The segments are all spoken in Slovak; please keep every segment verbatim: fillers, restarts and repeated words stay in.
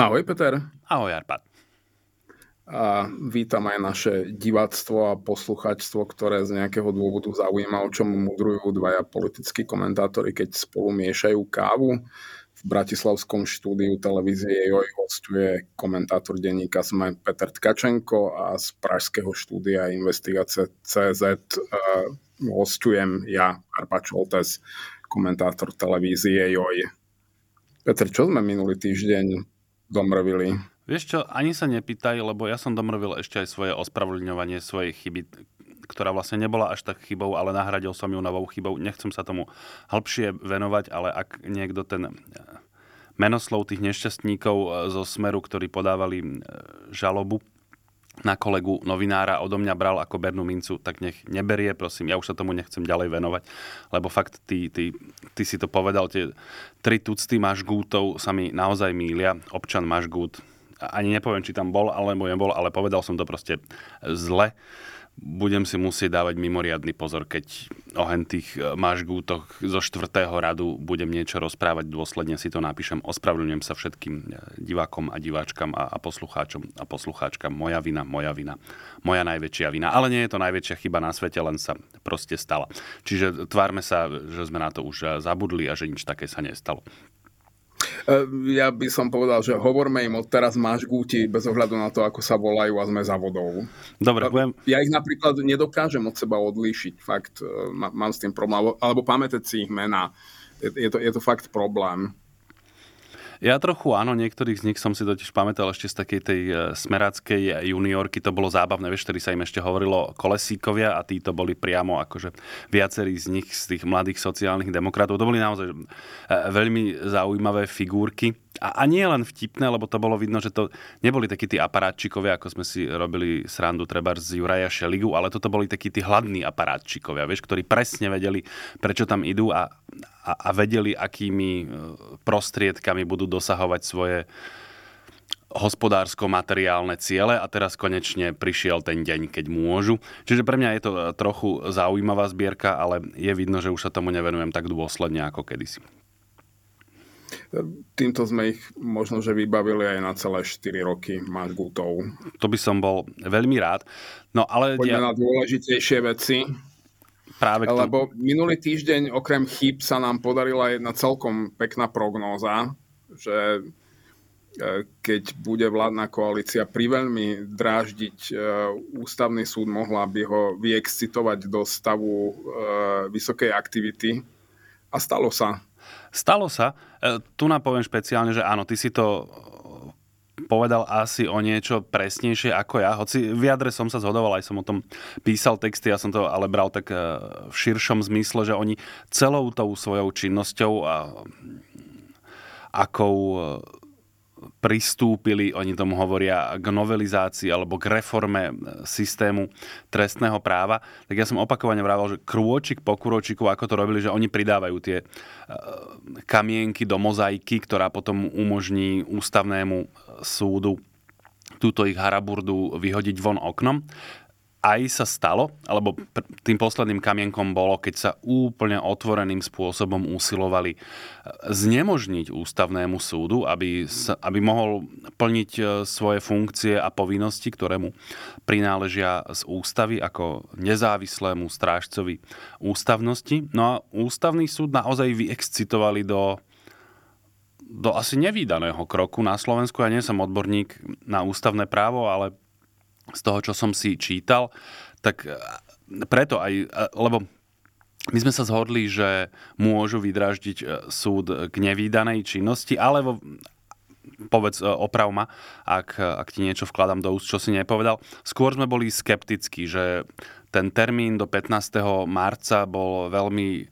Ahoj Peter. Ahoj Arpád. A vítam aj naše diváctvo a poslucháčstvo, ktoré z nejakého dôvodu zaujíma, o čom mudrujú dvaja politickí komentátori, keď spolu miešajú kávu. V bratislavskom štúdiu televízie Joj hostuje komentátor denníka Sme Peter Tkačenko a z pražského štúdia Investigace.cz hostujem ja, Arpád Soltész, komentátor televízie Joj. Peter, čo sme minulý týždeň domrvili? Vieš čo, ani sa nepýtaj, lebo ja som domrvil ešte aj svoje ospravedlňovanie svojej chyby, ktorá vlastne nebola až tak chybou, ale nahradil som ju novou chybou. Nechcem sa tomu hĺbšie venovať, ale ak niekto ten menoslov tých nešťastníkov zo Smeru, ktorí podávali žalobu na kolegu novinára, odo mňa bral ako bernú mincu, tak nech neberie, prosím. Ja už sa tomu nechcem ďalej venovať, lebo fakt, ty, ty, ty si to povedal, tie tri tucty máš gútov sa mi naozaj mýlia. Občan máš gút. Ani nepoviem, či tam bol, alebo nebol, ale povedal som to proste zle. Budem si musieť dávať mimoriadny pozor, keď o hentých máš gútoch zo štvrtého radu budem niečo rozprávať, dôsledne si to napíšem. Ospravedlňujem sa všetkým divákom a diváčkam a poslucháčom a poslucháčkam. Moja vina, moja vina, moja najväčšia vina. Ale nie je to najväčšia chyba na svete, len sa proste stala. Čiže tvárme sa, že sme na to už zabudli a že nič také sa nestalo. Ja by som povedal, že hovorme im od teraz máš gúti, bez ohľadu na to, ako sa volajú a sme za vodou. Dobre, budem... Ja ich napríklad nedokážem od seba odlíšiť, fakt, mám s tým problém, alebo pamätať si ich mená, je to, je to fakt problém. Ja trochu áno, niektorých z nich som si totiž pamätal ešte z takej tej smeráckej juniorky, to bolo zábavné, vieš, ktorý sa im ešte hovorilo kolesíkovia a títo boli priamo akože viacerí z nich, z tých mladých sociálnych demokratov. To boli naozaj veľmi zaujímavé figurky. A, a nie len vtipné, lebo to bolo vidno, že to neboli takí tí aparátčikovia, ako sme si robili srandu trebárs z Juraja Šeligu, ale toto boli takí tí hladní aparátčikovia, vieš, ktorí presne vedeli, prečo tam idú a, a, a vedeli, akými prostriedkami budú dosahovať svoje hospodársko-materiálne ciele a teraz konečne prišiel ten deň, keď môžu. Čiže pre mňa je to trochu zaujímavá zbierka, ale je vidno, že už sa tomu nevenujem tak dôsledne ako kedysi. Týmto sme ich možno, že vybavili aj na celé štyri roky máš gútov. To by som bol veľmi rád. No, ale poďme ja... na dôležitejšie veci. Práve lebo minulý týždeň okrem chýb sa nám podarila jedna celkom pekná prognóza, že keď bude vládna koalícia priveľmi dráždiť ústavný súd, mohla by ho vyexcitovať do stavu vysokej aktivity. A stalo sa. Stalo sa. Tu napoviem špeciálne, že áno, ty si to povedal asi o niečo presnejšie ako ja. Hoci v jadre som sa zhodoval, aj som o tom písal texty, ja som to ale bral tak v širšom zmysle, že oni celou tou svojou činnosťou a akou pristúpili, oni tomu hovoria, k novelizácii alebo k reforme systému trestného práva, tak ja som opakovane vravel, že krôčik po krôčiku, ako to robili, že oni pridávajú tie kamienky do mozaiky, ktorá potom umožní ústavnému súdu túto ich haraburdu vyhodiť von oknom. Aj sa stalo, alebo tým posledným kamienkom bolo, keď sa úplne otvoreným spôsobom usilovali znemožniť ústavnému súdu, aby, sa, aby mohol plniť svoje funkcie a povinnosti, ktoré mu prináležia z ústavy ako nezávislému strážcovi ústavnosti. No a ústavný súd naozaj vyexcitovali do... do asi nevídaného kroku na Slovensku. Ja nie som odborník na ústavné právo, ale z toho, čo som si čítal, tak preto aj, lebo my sme sa zhodli, že môžu vydráždiť súd k nevídanej činnosti, ale vo, povedz, oprav ma, ak, ak ti niečo vkladám do úst, čo si nepovedal. Skôr sme boli skeptickí, že ten termín do pätnásteho marca bol veľmi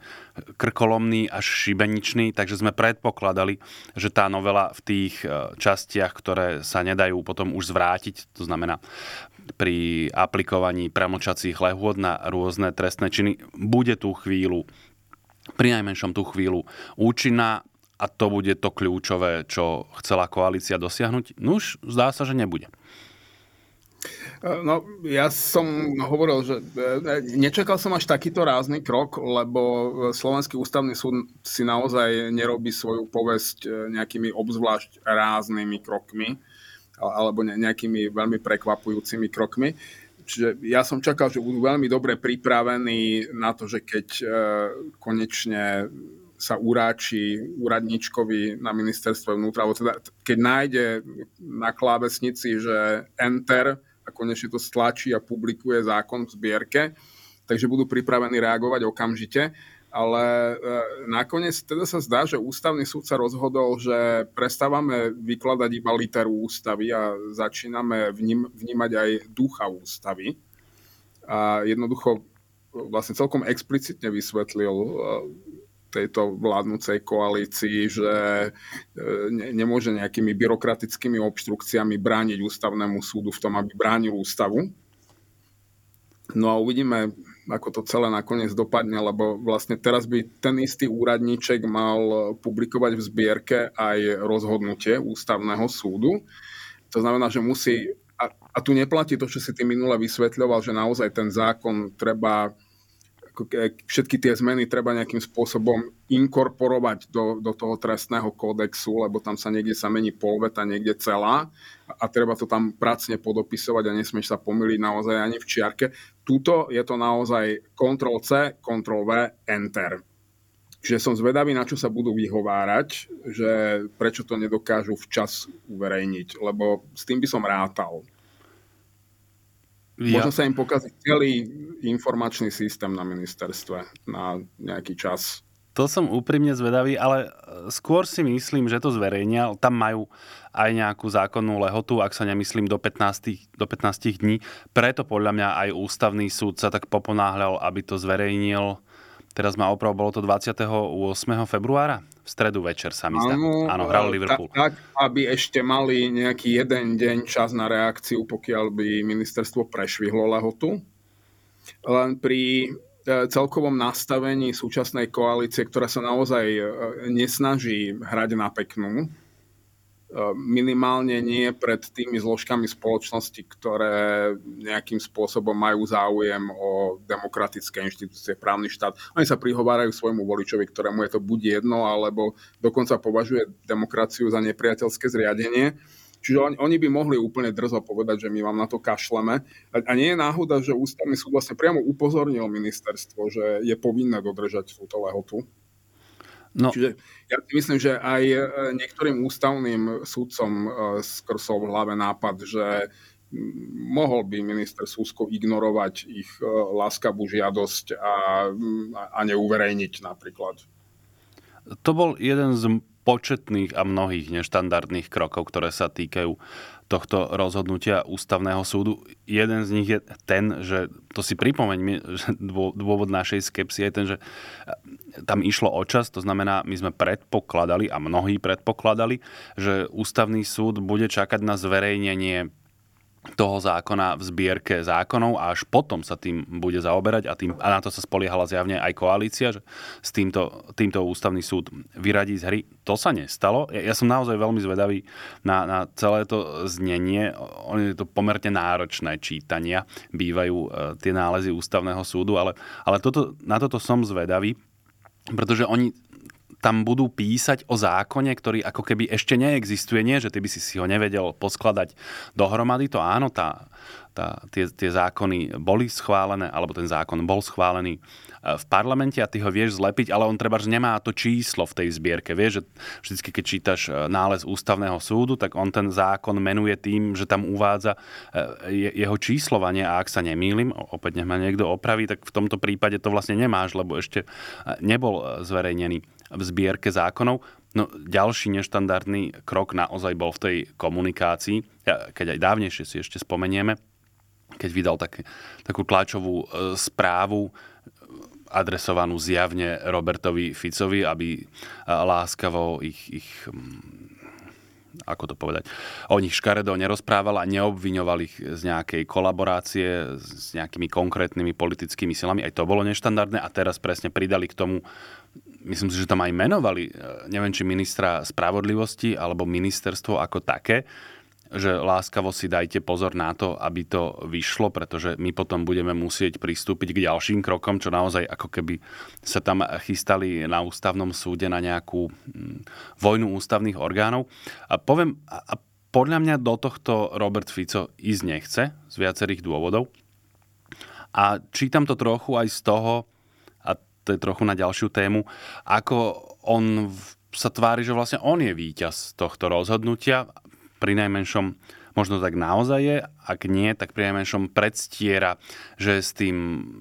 krkolomný až šibeničný, takže sme predpokladali, že tá novela v tých častiach, ktoré sa nedajú potom už zvrátiť, to znamená pri aplikovaní premlčacích lehôd na rôzne trestné činy, bude tú chvíľu, prinajmenšom tú chvíľu účinná a to bude to kľúčové, čo chcela koalícia dosiahnuť. Nuž, zdá sa, že nebude. No, ja som hovoril, že nečakal som až takýto rázny krok, lebo Slovenský ústavný súd si naozaj nerobí svoju povesť nejakými obzvlášť ráznými krokmi alebo nejakými veľmi prekvapujúcimi krokmi. Čiže ja som čakal, že budú veľmi dobre pripravení na to, že keď konečne sa uráči úradničkovi na ministerstve vnútra, alebo teda keď nájde na klávesnici, že enter a konečne to stlačí a publikuje zákon v zbierke, takže budú pripravení reagovať okamžite. Ale e, nakoniec teda sa zdá, že ústavný súd sa rozhodol, že prestávame vykladať iba literu ústavy a začíname vním, vnímať aj ducha ústavy. A jednoducho vlastne celkom explicitne vysvetlil e, tejto vládnucej koalícii, že e, ne, nemôže nejakými byrokratickými obštrukciami brániť ústavnému súdu v tom, aby bránil ústavu. No a uvidíme, ako to celé nakoniec dopadne, lebo vlastne teraz by ten istý úradníček mal publikovať v zbierke aj rozhodnutie ústavného súdu. To znamená, že musí, a, a tu neplatí to, čo si ty minule vysvetľoval, že naozaj ten zákon treba, všetky tie zmeny treba nejakým spôsobom inkorporovať do, do toho trestného kódexu, lebo tam sa niekde sa mení polveta, niekde celá a, a treba to tam pracne podopisovať a nesmieš sa pomýliť naozaj ani v čiarke. Tuto je to naozaj kontrol C, kontrol V, enter. Čiže som zvedavý, na čo sa budú vyhovárať, že prečo to nedokážu včas uverejniť, lebo s tým by som rátal. Ja. Možno sa im pokazí celý informačný systém na ministerstve na nejaký čas. To som úprimne zvedavý, ale skôr si myslím, že to zverejnia. Tam majú aj nejakú zákonnú lehotu, ak sa nemyslím, do pätnástich, do pätnástich dní. Preto podľa mňa aj ústavný súd sa tak poponáhľal, aby to zverejnil. Teraz ma oprav, bolo to dvadsiateho ôsmeho februára? V stredu večer sa mi zdá. Áno, hral Liverpool. Tak, aby ešte mali nejaký jeden deň čas na reakciu, pokiaľ by ministerstvo prešvihlo lehotu. Len pri celkovom nastavení súčasnej koalície, ktorá sa naozaj nesnaží hrať na peknú, minimálne nie pred tými zložkami spoločnosti, ktoré nejakým spôsobom majú záujem o demokratické inštitúcie, právny štát. Oni sa prihovárajú svojmu voličovi, ktorému je to buď jedno, alebo dokonca považuje demokraciu za nepriateľské zriadenie. Čiže on, oni by mohli úplne drzo povedať, že my vám na to kašleme. A, a nie je náhoda, že ústavný súd vlastne priamo upozornil ministerstvo, že je povinné dodržať túto lehotu. No. Čiže ja si myslím, že aj niektorým ústavným súdcom skrsol v hlave nápad, že mohol by minister Súsko ignorovať ich láskavú žiadosť a, a neuverejniť napríklad. To bol jeden z početných a mnohých neštandardných krokov, ktoré sa týkajú tohto rozhodnutia ústavného súdu. Jeden z nich je ten, že, to si pripomeňme, že dôvod našej skepsy je ten, že tam išlo o čas, to znamená, my sme predpokladali a mnohí predpokladali, že ústavný súd bude čakať na zverejnenie toho zákona v zbierke zákonov a až potom sa tým bude zaoberať a, tým, a na to sa spoliehala zjavne aj koalícia, že s týmto, týmto ústavný súd vyradí z hry. To sa nestalo. Ja, ja som naozaj veľmi zvedavý na, na celé to znenie. Oni to pomerne náročné čítania bývajú e, tie nálezy ústavného súdu, ale, ale toto, na toto som zvedavý, pretože oni tam budú písať o zákone, ktorý ako keby ešte neexistuje. Nie, že ty by si si ho nevedel poskladať dohromady. To áno, tá, tá, tie, tie zákony boli schválené, alebo ten zákon bol schválený v parlamente a ty ho vieš zlepiť, ale on trebárs nemá to číslo v tej zbierke. Vieš, že vždycky, keď čítaš nález ústavného súdu, tak on ten zákon menuje tým, že tam uvádza jeho číslovanie a ak sa nemýlim, opäť nech ma niekto opraví, tak v tomto prípade to vlastne nemáš, lebo ešte nebol zverejnený v zbierke zákonov. No, ďalší neštandardný krok naozaj bol v tej komunikácii, keď aj dávnejšie si ešte spomenieme, keď vydal tak, takú tlačovú správu adresovanú zjavne Robertovi Ficovi, aby láskavo ich, ich ako to povedať, o nich škaredo nerozprával a neobviňoval ich z nejakej kolaborácie s nejakými konkrétnymi politickými silami. Aj to bolo neštandardné a teraz presne pridali k tomu, myslím si, že tam aj menovali, neviem, či ministra spravodlivosti alebo ministerstvo ako také. že láskavo si dajte pozor na to, aby to vyšlo, pretože my potom budeme musieť pristúpiť k ďalším krokom, čo naozaj ako keby sa tam chystali na ústavnom súde na nejakú vojnu ústavných orgánov. A poviem, a podľa mňa do tohto Robert Fico ísť nechce z viacerých dôvodov. A čítam to trochu aj z toho, a to je trochu na ďalšiu tému, ako on sa tvári, že vlastne on je víťaz tohto rozhodnutia, pri najmenšom možno tak naozaj je, ak nie, tak pri najmenšom predstiera, že je s tým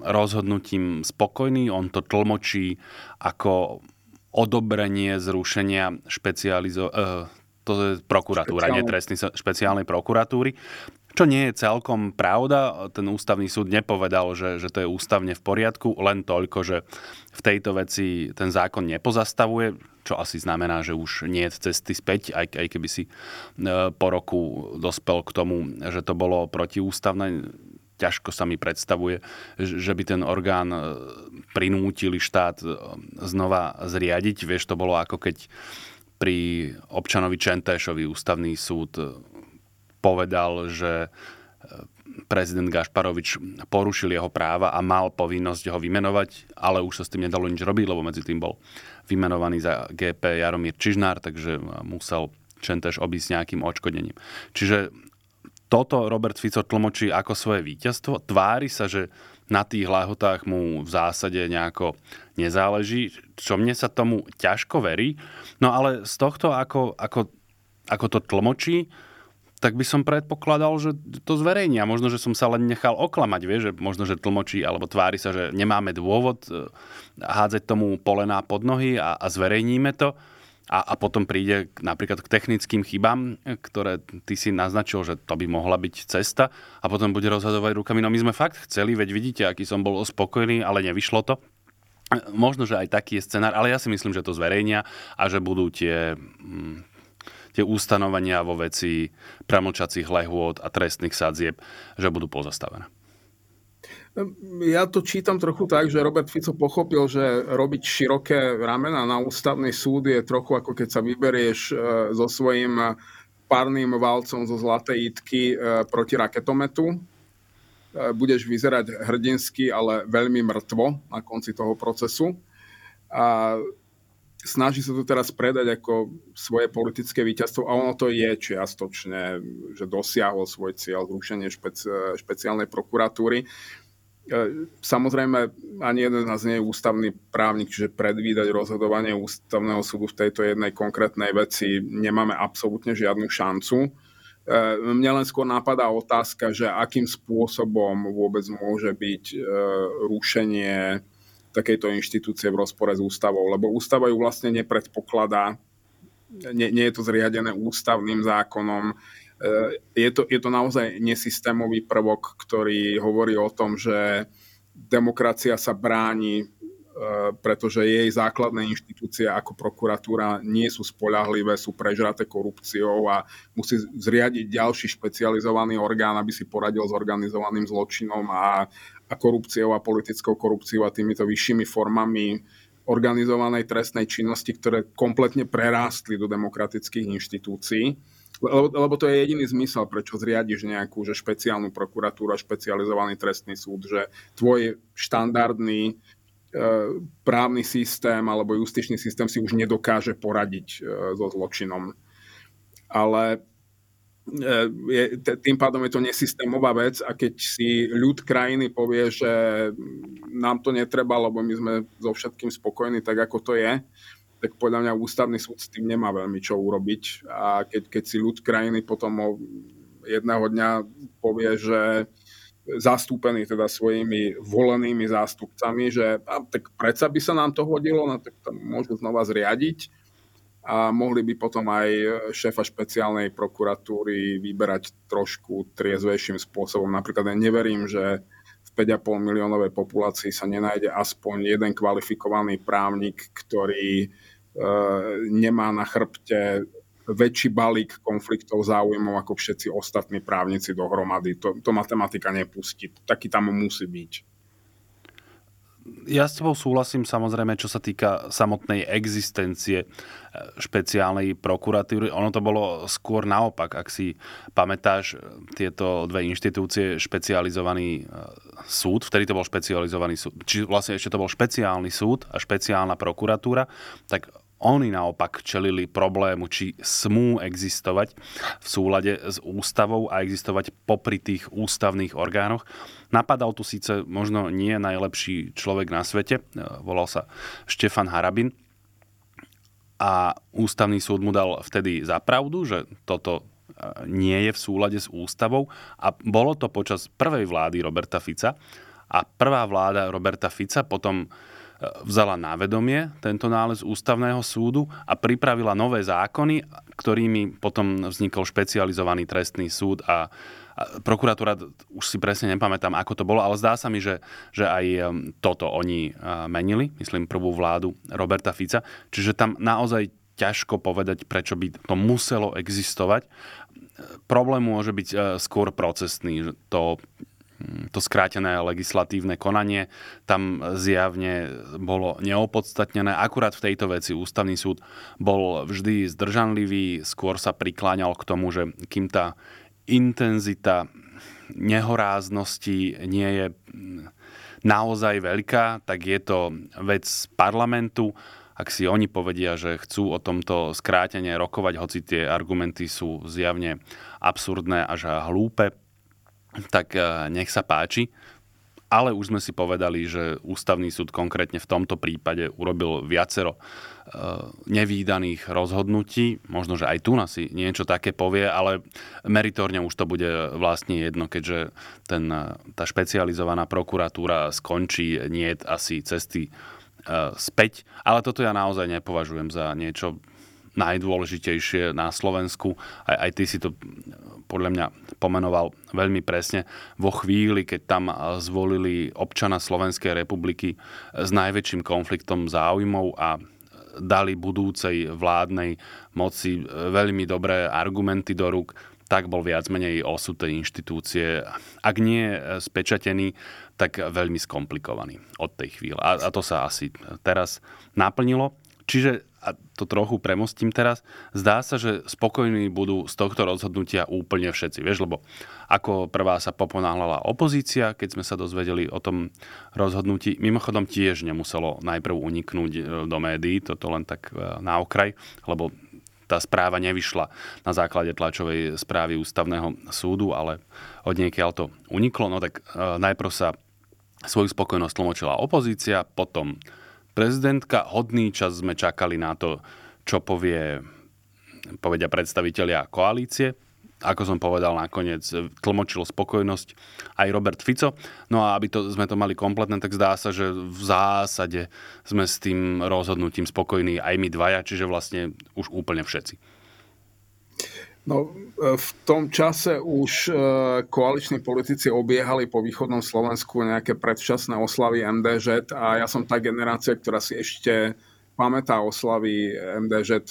rozhodnutím spokojný, on to tlmočí ako odobrenie zrušenia špecializo- eh, to je prokuratúra, nie trestný, špeciálnej prokuratúry. Čo nie je celkom pravda, ten ústavný súd nepovedal, že, že to je ústavne v poriadku, len toľko, že v tejto veci ten zákon nepozastavuje, čo asi znamená, že už nie je cesty späť, aj, aj keby si po roku dospel k tomu, že to bolo protiústavné. Ťažko sa mi predstavuje, že by ten orgán prinútili štát znova zriadiť. Vieš, to bolo ako keď pri občanovi Čentéšovi ústavný súd povedal, že prezident Gašparovič porušil jeho práva a mal povinnosť ho vymenovať, ale už sa s tým nedalo nič robiť, lebo medzi tým bol vymenovaný za gé pé Jaromír Čižnár, takže musel Čentéš obísť nejakým odškodnením. Čiže toto Robert Fico tlmočí ako svoje víťazstvo, tvári sa, že na tých lahotách mu v zásade nejako nezáleží, čo mne sa tomu ťažko verí. No ale z tohto, ako, ako, ako to tlmočí, tak by som predpokladal, že to zverejnia. Možno, že som sa len nechal oklamať, vieš, že možno, že tlmočí alebo tvári sa, že nemáme dôvod hádzať tomu polená pod nohy a, a zverejníme to. A, a potom príde napríklad k technickým chybám, ktoré ty si naznačil, že to by mohla byť cesta a potom bude rozhadovať rukami. No my sme fakt chceli, veď vidíte, aký som bol spokojný, ale nevyšlo to. Možno, že aj taký je scenár, ale ja si myslím, že to zverejnia a že budú tie... tie ustanovenia vo veci premlčacích lehôd a trestných sadzieb, že budú pozastavené. Ja to čítam trochu tak, že Robert Fico pochopil, že robiť široké ramena na ústavný súd je trochu ako keď sa vyberieš so svojím párnym valcom zo zlatej itky proti raketometu. Budeš vyzerať hrdinsky, ale veľmi mŕtvo na konci toho procesu. A snaží sa to teraz predať ako svoje politické víťazstvo a ono to je čiastočne, že dosiahol svoj cieľ, zrušenie špeci- špeciálnej prokuratúry. Samozrejme, ani jeden z nás nie je ústavný právnik, čiže predvídať rozhodovanie ústavného súdu v tejto jednej konkrétnej veci nemáme absolútne žiadnu šancu. Mne len skôr napadá otázka, že akým spôsobom vôbec môže byť rušenie takejto inštitúcie v rozpore s ústavou, lebo ústava ju vlastne nepredpokladá, nie, nie je to zriadené ústavným zákonom. Je to, je to naozaj nesystémový prvok, ktorý hovorí o tom, že demokracia sa bráni, pretože jej základné inštitúcie ako prokuratúra nie sú spoľahlivé, sú prežraté korupciou a musí zriadiť ďalší špecializovaný orgán, aby si poradil s organizovaným zločinom a a korupciou a politickou korupciou a týmito vyššími formami organizovanej trestnej činnosti, ktoré kompletne prerástli do demokratických inštitúcií. Lebo, lebo to je jediný zmysel, prečo zriadiš nejakú že špeciálnu prokuratúru a špecializovaný trestný súd, že tvoj štandardný e, právny systém alebo justičný systém si už nedokáže poradiť e, so zločinom. Ale Je, tým pádom je to nesystémová vec a keď si ľud krajiny povie, že nám to netreba, lebo my sme so všetkým spokojní tak, ako to je, tak podľa mňa ústavný súd s tým nemá veľmi čo urobiť. A keď, keď si ľud krajiny potom jedného dňa povie, že zastúpený teda svojimi volenými zástupcami, že a, tak predsa by sa nám to hodilo, no tak to môžu znova zriadiť. A mohli by potom aj šéfa špeciálnej prokuratúry vyberať trošku triezvejším spôsobom. Napríklad ja neverím, že v päť a pol miliónovej populácii sa nenájde aspoň jeden kvalifikovaný právnik, ktorý e, nemá na chrbte väčší balík konfliktov záujmov ako všetci ostatní právnici dohromady. To, to matematika nepustí. Taký tam musí byť. ja s tebou súhlasím samozrejme, čo sa týka samotnej existencie špeciálnej prokuratúry. Ono to bolo skôr naopak, ak si pamätáš tieto dve inštitúcie, špecializovaný súd, vtedy to bol špecializovaný súd, či vlastne ešte to bol špeciálny súd a špeciálna prokuratúra, tak oni naopak čelili problému, či smú existovať v súlade s ústavou a existovať popri tých ústavných orgánoch. Napadal tu síce možno nie najlepší človek na svete, volal sa Štefan Harabin a ústavný súd mu dal vtedy za pravdu, že toto nie je v súlade s ústavou a bolo to počas prvej vlády Roberta Fica a prvá vláda Roberta Fica potom vzala na vedomie tento nález ústavného súdu a pripravila nové zákony, ktorými potom vznikol špecializovaný trestný súd a, a prokuratúra, už si presne nepamätám, ako to bolo, ale zdá sa mi, že, že aj toto oni menili, myslím prvú vládu Roberta Fica, čiže tam naozaj ťažko povedať, prečo by to muselo existovať. Problém môže byť skôr procesný, že to to skrátené legislatívne konanie tam zjavne bolo neopodstatnené. Akurát v tejto veci ústavný súd bol vždy zdržanlivý, skôr sa prikláňal k tomu, že kým tá intenzita nehoráznosti nie je naozaj veľká, tak je to vec parlamentu. Ak si oni povedia, že chcú o tomto skrátene rokovať, hoci tie argumenty sú zjavne absurdné až hlúpe, tak nech sa páči. Ale už sme si povedali, že ústavný súd konkrétne v tomto prípade urobil viacero nevídaných rozhodnutí. Možno, že aj tu nás si niečo také povie, ale meritorne už to bude vlastne jedno, keďže ten, tá špecializovaná prokuratúra skončí, nie je asi cesty späť. Ale toto ja naozaj nepovažujem za niečo najdôležitejšie na Slovensku. Aj, aj ty si to podľa mňa pomenoval veľmi presne. Vo chvíli, keď tam zvolili občana Slovenskej republiky s najväčším konfliktom záujmov a dali budúcej vládnej moci veľmi dobré argumenty do rúk, tak bol viac menej osud tej inštitúcie, ak nie spečatený, tak veľmi skomplikovaný od tej chvíle. A, a to sa asi teraz naplnilo. Čiže, a to trochu premostím teraz, zdá sa, že spokojní budú z tohto rozhodnutia úplne všetci. Vieš, lebo ako prvá sa poponáhľala opozícia, keď sme sa dozvedeli o tom rozhodnutí, mimochodom tiež nemuselo najprv uniknúť do médií, toto len tak na okraj, lebo tá správa nevyšla na základe tlačovej správy ústavného súdu, ale odniekiaľ to uniklo. No tak najprv sa svoju spokojnosť tlmočila opozícia, potom prezidentka, hodný čas sme čakali na to, čo povie, povedia predstavitelia koalície. Ako som povedal, nakoniec tlmočil spokojnosť aj Robert Fico. No a aby to, sme to mali kompletné, tak zdá sa, že v zásade sme s tým rozhodnutím spokojní aj my dvaja, čiže vlastne už úplne všetci. No, v tom čase už koaliční politici obiehali po východnom Slovensku nejaké predvčasné oslavy em dé žet a ja som tá generácia, ktorá si ešte pamätá oslavy em dé žet,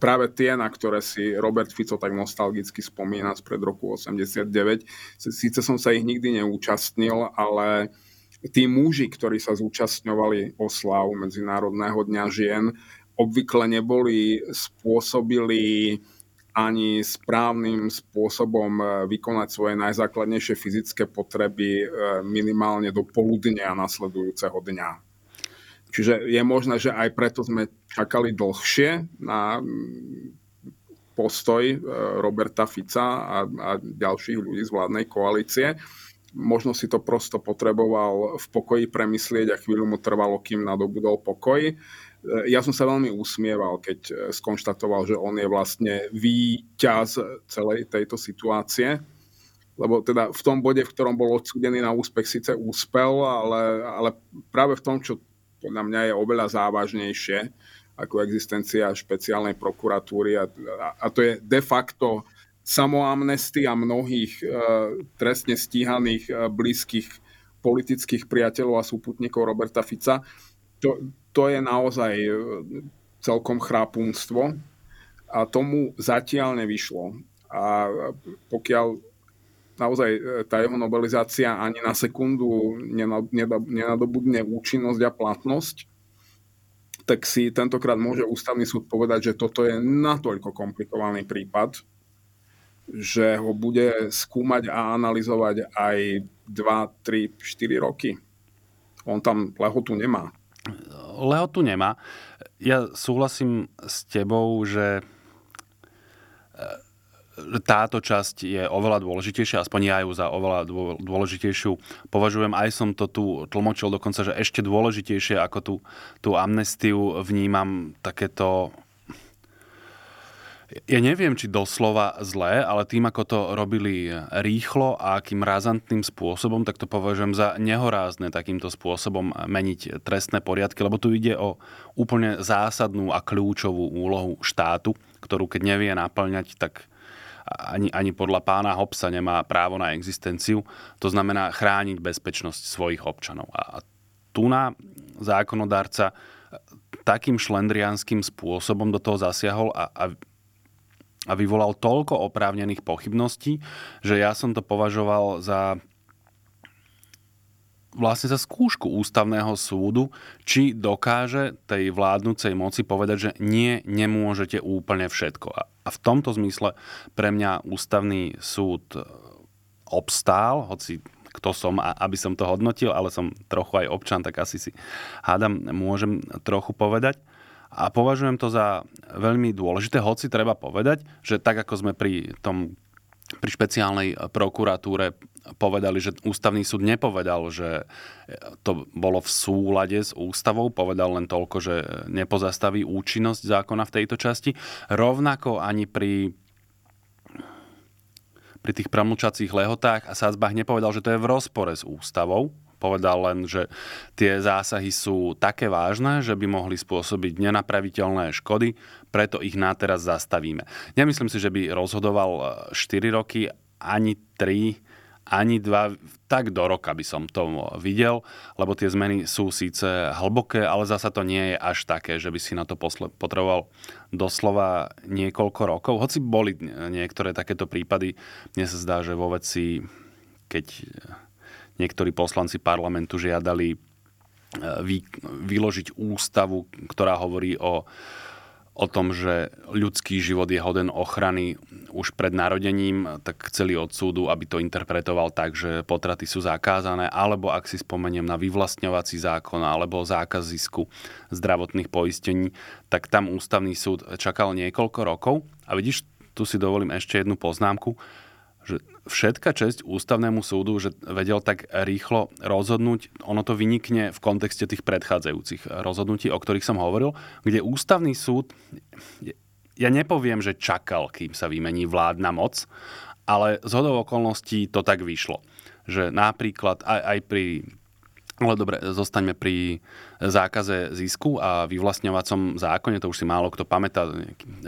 práve tie, na ktoré si Robert Fico tak nostalgicky spomína spred roku osemdesiatdeväť. Síce som sa ich nikdy neúčastnil, ale tí muži, ktorí sa zúčastňovali oslav Medzinárodného dňa žien, obvykle neboli spôsobili ani správnym spôsobom vykonať svoje najzákladnejšie fyzické potreby minimálne do poludnia nasledujúceho dňa. Čiže je možné, že aj preto sme čakali dlhšie na postoj Roberta Fica a, a ďalších ľudí z vládnej koalície. Možno si to prosto potreboval v pokoji premyslieť a chvíľu mu trvalo, kým nadobudol pokoj. Ja som sa veľmi usmieval, keď skonštatoval, že on je vlastne víťaz celej tejto situácie. Lebo teda v tom bode, v ktorom bol odsúdený na úspech, síce úspel, ale, ale práve v tom, čo podľa mňa je oveľa závažnejšie ako existencia špeciálnej prokuratúry. A, a to je de facto samoamnestia mnohých e, trestne stíhaných e, blízkych politických priateľov a súputníkov Roberta Fica. To, to je naozaj celkom chrápunstvo a tomu zatiaľ nevyšlo. A pokiaľ naozaj tá jeho novelizácia ani na sekundu nenadobudne účinnosť a platnosť, tak si tentokrát môže Ústavný súd povedať, že toto je natoľko komplikovaný prípad, že ho bude skúmať a analyzovať aj dva, tri, štyri roky. On tam lehotu nemá. Lehotu nemá. Ja súhlasím s tebou, že táto časť je oveľa dôležitejšia, aspoň ja ju za oveľa dôležitejšiu považujem. Aj som to tu tlmočil dokonca, že ešte dôležitejšie ako tú, tú amnestiu vnímam takéto... Ja neviem, či doslova zlé, ale tým, ako to robili rýchlo a akým razantným spôsobom, tak to považujem za nehorázne takýmto spôsobom meniť trestné poriadky, lebo tu ide o úplne zásadnú a kľúčovú úlohu štátu, ktorú keď nevie naplňať, tak ani, ani podľa pána Hobsa nemá právo na existenciu. To znamená chrániť bezpečnosť svojich občanov. A tu na zákonodárca takým šlendriánskym spôsobom do toho zasiahol a, a a vyvolal toľko oprávnených pochybností, že ja som to považoval za vlastne za skúšku Ústavného súdu, či dokáže tej vládnucej moci povedať, že nie, nemôžete úplne všetko. A v tomto zmysle pre mňa Ústavný súd obstál, hoci kto som, aby som to hodnotil, ale som trochu aj občan, tak asi si hádam, môžem trochu povedať. A považujem to za veľmi dôležité, hoci treba povedať, že tak ako sme pri tom, pri špeciálnej prokuratúre povedali, že Ústavný súd nepovedal, že to bolo v súlade s ústavou, povedal len toľko, že nepozastaví účinnosť zákona v tejto časti. Rovnako ani pri, pri tých premlčacích lehotách a sadzbách nepovedal, že to je v rozpore s ústavou. Povedal len, že tie zásahy sú také vážne, že by mohli spôsobiť nenapraviteľné škody, preto ich na teraz zastavíme. Nemyslím si, že by rozhodoval štyri roky, ani tri, ani dva, tak do roka by som to videl, lebo tie zmeny sú síce hlboké, ale zasa to nie je až také, že by si na to posle- potreboval doslova niekoľko rokov. Hoci boli niektoré takéto prípady, mne sa zdá, že vo veci, keď... niektorí poslanci parlamentu žiadali vy, vyložiť ústavu, ktorá hovorí o, o tom, že ľudský život je hoden ochrany už pred narodením, tak chceli od súdu, aby to interpretoval tak, že potraty sú zakázané, alebo ak si spomeniem na vyvlastňovací zákon alebo zákaz zisku zdravotných poistení, tak tam Ústavný súd čakal niekoľko rokov. A vidíš, tu si dovolím ešte jednu poznámku, že všetka česť Ústavnému súdu, že vedel tak rýchlo rozhodnúť, ono to vynikne v kontexte tých predchádzajúcich rozhodnutí, o ktorých som hovoril, kde Ústavný súd, ja nepoviem, že čakal, kým sa vymení vládna moc, ale zhodou okolností to tak vyšlo. Že napríklad aj, aj pri... Ale dobre, zostaňme pri zákaze zisku a vyvlastňovacom zákone, to už si málo kto pamätá,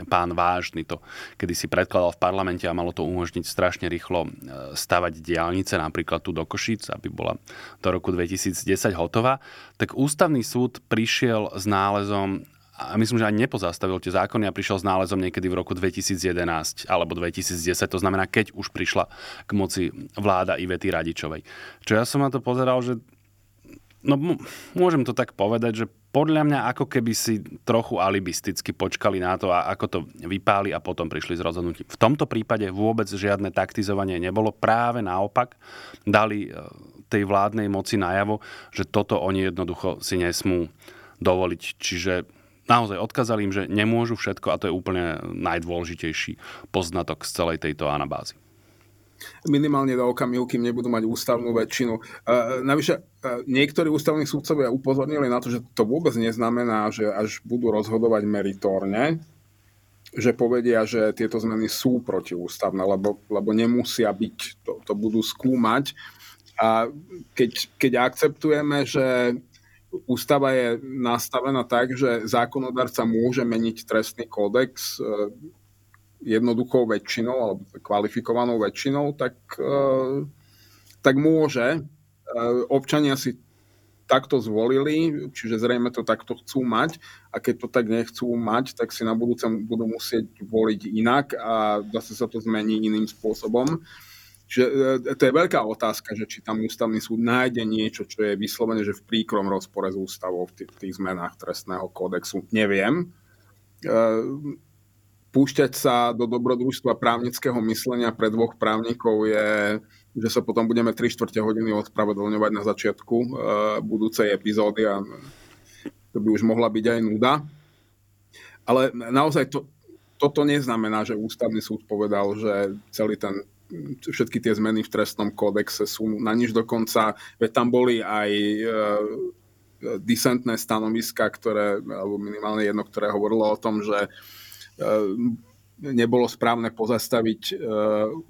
pán Vážny to kedysi predkladal v parlamente a malo to umožniť strašne rýchlo stavať diaľnice, napríklad tu do Košíc, aby bola do roku dvetisícdesať hotová, tak Ústavný súd prišiel s nálezom, a myslím, že ani nepozastavil tie zákony a prišiel s nálezom niekedy v roku dvetisícjedenásť alebo dvetisícdesať, to znamená, keď už prišla k moci vláda Ivety Radičovej. Čo ja som na to pozeral, že no, môžem to tak povedať, že podľa mňa ako keby si trochu alibisticky počkali na to, ako to vypáli a potom prišli s rozhodnutím. V tomto prípade vôbec žiadne taktizovanie nebolo. Práve naopak dali tej vládnej moci najavo, že toto oni jednoducho si nesmú dovoliť. Čiže naozaj odkazali im, že nemôžu všetko a to je úplne najdôležitejší poznatok z celej tejto anabázy. Minimálne do okamihu, kým nebudú mať ústavnú väčšinu. E, navyše, e, niektorí ústavní súdcovia upozornili na to, že to vôbec neznamená, že až budú rozhodovať meritorne, že povedia, že tieto zmeny sú protiústavné, lebo, lebo nemusia byť. To, to budú skúmať. A keď, keď akceptujeme, že ústava je nastavená tak, že zákonodarca môže meniť trestný kódex e, jednoduchou väčšinou alebo kvalifikovanou väčšinou, tak, e, tak môže. E, občania si takto zvolili, čiže zrejme to takto chcú mať a keď to tak nechcú mať, tak si na budúce budú musieť voliť inak a zase sa to zmení iným spôsobom. Čiže to je veľká otázka, že či tam ústavný súd nájde niečo, čo je vyslovene, že v príkrom rozpore s ústavou v tých, tých zmenách trestného kódexu. Neviem. Púšťať sa do dobrodružstva právnického myslenia pre dvoch právnikov je, že sa potom budeme tri štvrte hodiny odpravodlňovať na začiatku budúcej epizódy a to by už mohla byť aj nuda. Ale naozaj to, toto neznamená, že ústavný súd povedal, že celý ten všetky tie zmeny v trestnom kódexe sú na nič dokonca, veď tam boli aj e, disentné stanoviska, ktoré, alebo minimálne jedno, ktoré hovorilo o tom, že e, nebolo správne pozastaviť e,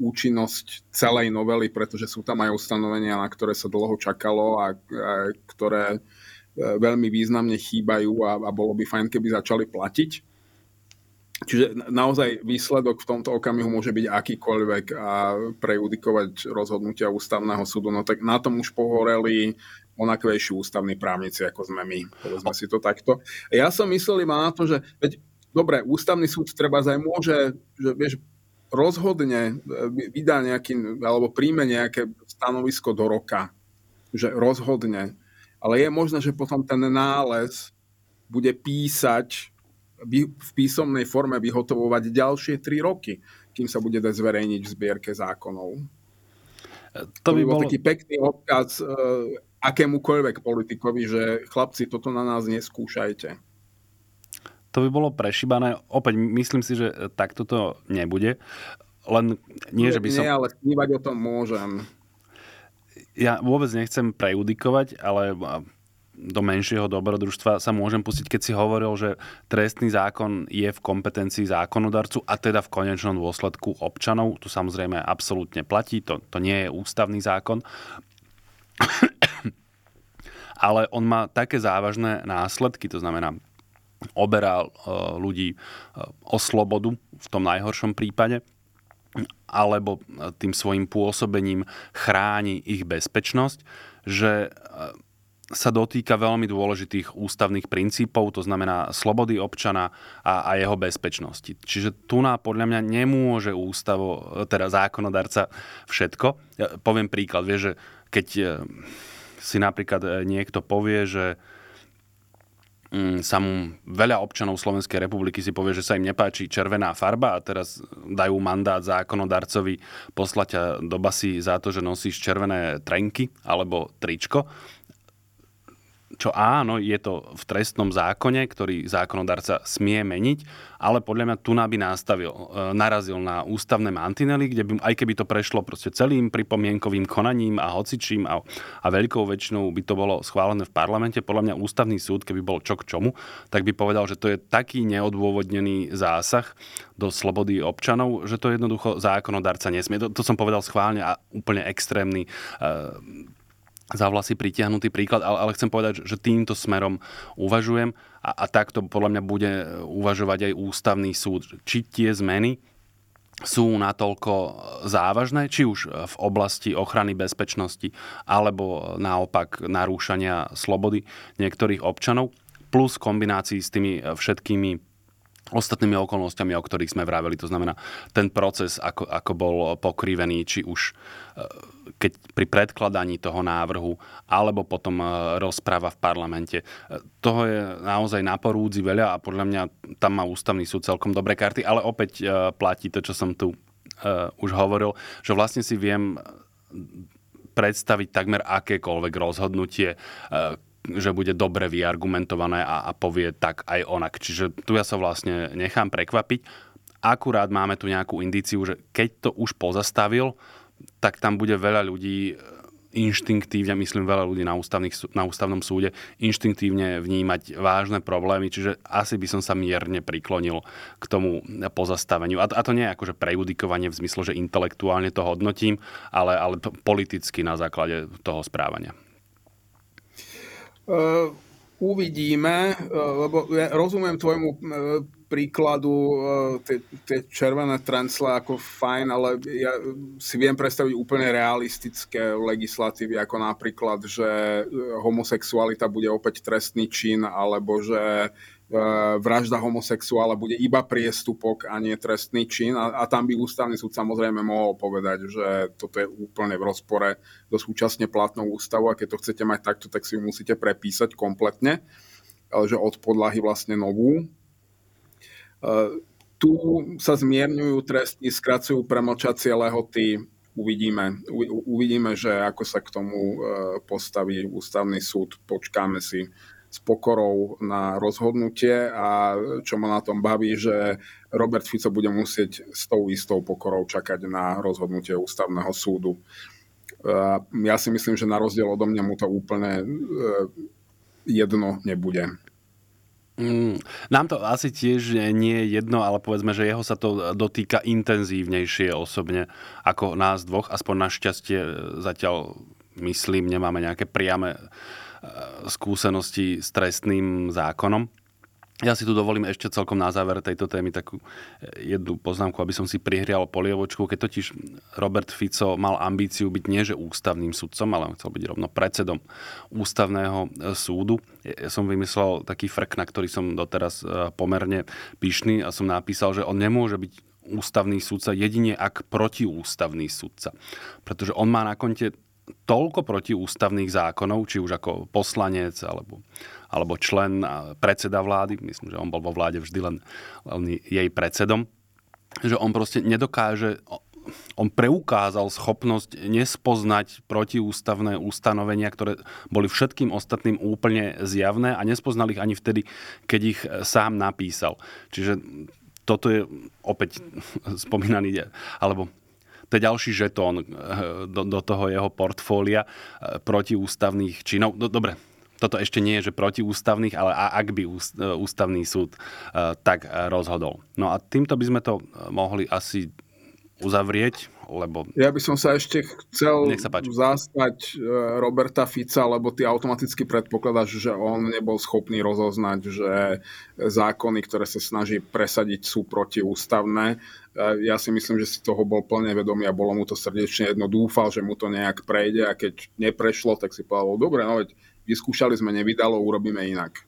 účinnosť celej novely, pretože sú tam aj ustanovenia, na ktoré sa dlho čakalo a, a ktoré e, veľmi významne chýbajú a, a bolo by fajn, keby začali platiť. Čiže naozaj výsledok v tomto okamihu môže byť akýkoľvek a prejudikovať rozhodnutia ústavného súdu. No tak na tom už pohoreli onakvejší ústavní právnici, ako sme my. Povedzme si to takto. Ja som myslel iba na to, že veď, dobre, ústavný súd treba aj môže, že vieš, rozhodne vydá nejaký, alebo príjme nejaké stanovisko do roka. Že rozhodne. Ale je možné, že potom ten nález bude písať v písomnej forme vyhotovovať ďalšie tri roky, kým sa bude dať zverejniť v zbierke zákonov. To by bol taký pekný odkaz uh, akémukoľvek politikovi, že chlapci, toto na nás neskúšajte. To by bolo prešibané. Opäť myslím si, že takto to nebude. Len nie, že by som... Nie, ale snívať o tom môžem. Ja vôbec nechcem prejudikovať, ale... do menšieho dobrodružstva sa môžem pustiť, keď si hovoril, že trestný zákon je v kompetencii zákonodarcu a teda v konečnom dôsledku občanov. Tu samozrejme absolútne platí, to, to nie je ústavný zákon. Ale on má také závažné následky, to znamená, oberá ľudí o slobodu v tom najhoršom prípade, alebo tým svojim pôsobením chráni ich bezpečnosť, že sa dotýka veľmi dôležitých ústavných princípov, to znamená slobody občana a, a jeho bezpečnosti. Čiže tu ná podľa mňa nemôže ústavo, teda zákonodarca všetko. Ja poviem príklad, vieš, že keď si napríklad niekto povie, že sa mu veľa občanov Slovenskej republiky si povie, že sa im nepáči červená farba a teraz dajú mandát zákonodarcovi poslať ťa do basy za to, že nosíš červené trenky alebo tričko. Čo áno, je to v trestnom zákone, ktorý zákonodarca smie meniť, ale podľa mňa tu by nastavil, narazil na ústavné mantinely, kde by, aj keby to prešlo proste celým pripomienkovým konaním a hocičím a, a veľkou väčšinou by to bolo schválené v parlamente, podľa mňa ústavný súd, keby bol čo k čomu, tak by povedal, že to je taký neodôvodnený zásah do slobody občanov, že to jednoducho zákonodarca nesmie. To, to som povedal schválne a úplne extrémny uh, za vlasy pritiahnutý príklad, ale, ale chcem povedať, že týmto smerom uvažujem a, a takto podľa mňa bude uvažovať aj ústavný súd. Či tie zmeny sú natoľko závažné, či už v oblasti ochrany bezpečnosti, alebo naopak narúšania slobody niektorých občanov, plus kombinácii s tými všetkými ostatnými okolnostiami, o ktorých sme vraveli. To znamená, ten proces, ako, ako bol pokrivený, či už keď pri predkladaní toho návrhu, alebo potom rozpráva v parlamente. Toho je naozaj na porúdzi veľa a podľa mňa tam má ústavný súd celkom dobré karty, ale opäť platí to, čo som tu už hovoril, že vlastne si viem predstaviť takmer akékoľvek rozhodnutie, že bude dobre vyargumentované a, a povie tak aj onak. Čiže tu ja sa vlastne nechám prekvapiť. Akurát máme tu nejakú indíciu, že keď to už pozastavil, tak tam bude veľa ľudí inštinktívne, myslím veľa ľudí na, ústavných, na ústavnom súde, inštinktívne vnímať vážne problémy, čiže asi by som sa mierne priklonil k tomu pozastaveniu. A to, a to nie je akože prejudikovanie v zmysle, že intelektuálne to hodnotím, ale, ale politicky na základe toho správania. Uh, uvidíme, uh, lebo ja rozumiem tvojmu uh, príkladu uh, tie, tie červené trencle ako fajn, ale ja si viem predstaviť úplne realistické legislatívy, ako napríklad, že homosexualita bude opäť trestný čin, alebo že vražda homosexuála bude iba priestupok a nie trestný čin. A, a tam by ústavný súd samozrejme mohol povedať, že toto je úplne v rozpore so súčasne platnou ústavou a keď to chcete mať takto, tak si ju musíte prepísať kompletne, ale že od podlahy vlastne novú. Tu sa zmierňujú tresty, skracujú premlčacie lehoty. Uvidíme, uvidíme, že ako sa k tomu postaví ústavný súd. Počkáme si s pokorou na rozhodnutie a čo ma na tom baví, že Robert Fico bude musieť s tou istou pokorou čakať na rozhodnutie ústavného súdu. Ja si myslím, že na rozdiel odo mňa mu to úplne jedno nebude. Mm, nám to asi tiež nie je jedno, ale povedzme, že jeho sa to dotýka intenzívnejšie osobne ako nás dvoch. Aspoň našťastie zatiaľ, myslím, nemáme nejaké priame skúsenosti s trestným zákonom. Ja si tu dovolím ešte celkom na záver tejto témy takú jednu poznámku, aby som si prihrial polievočku. Keď totiž Robert Fico mal ambíciu byť nie že ústavným sudcom, ale chcel byť rovno predsedom ústavného súdu. Ja som vymyslel taký frk, na ktorý som doteraz pomerne pyšný a som napísal, že on nemôže byť ústavný sudca jedine ak protiústavný sudca. Pretože on má na konte toľko protiústavných zákonov, či už ako poslanec, alebo, alebo člen a predseda vlády, myslím, že on bol vo vláde vždy len, len jej predsedom, že on proste nedokáže, on preukázal schopnosť nespoznať protiústavné ustanovenia, ktoré boli všetkým ostatným úplne zjavné a nespoznal ich ani vtedy, keď ich sám napísal. Čiže toto je opäť spomínaný, alebo to je ďalší žetón do, do toho jeho portfólia protiústavných činov. No, dobre, toto ešte nie je, že protiústavných, ale ak by ústavný súd tak rozhodol. No a týmto by sme to mohli asi uzavrieť, lebo... Ja by som sa ešte chcel zastať Roberta Fica, lebo ty automaticky predpokladáš, že on nebol schopný rozoznať, že zákony, ktoré sa snaží presadiť, sú protiústavné. Ja si myslím, že si toho bol plne vedomý a bolo mu to srdečne jedno. Dúfal, že mu to nejak prejde a keď neprešlo, tak si povedal, dobre, no veď vyskúšali sme, nevydalo, urobíme inak.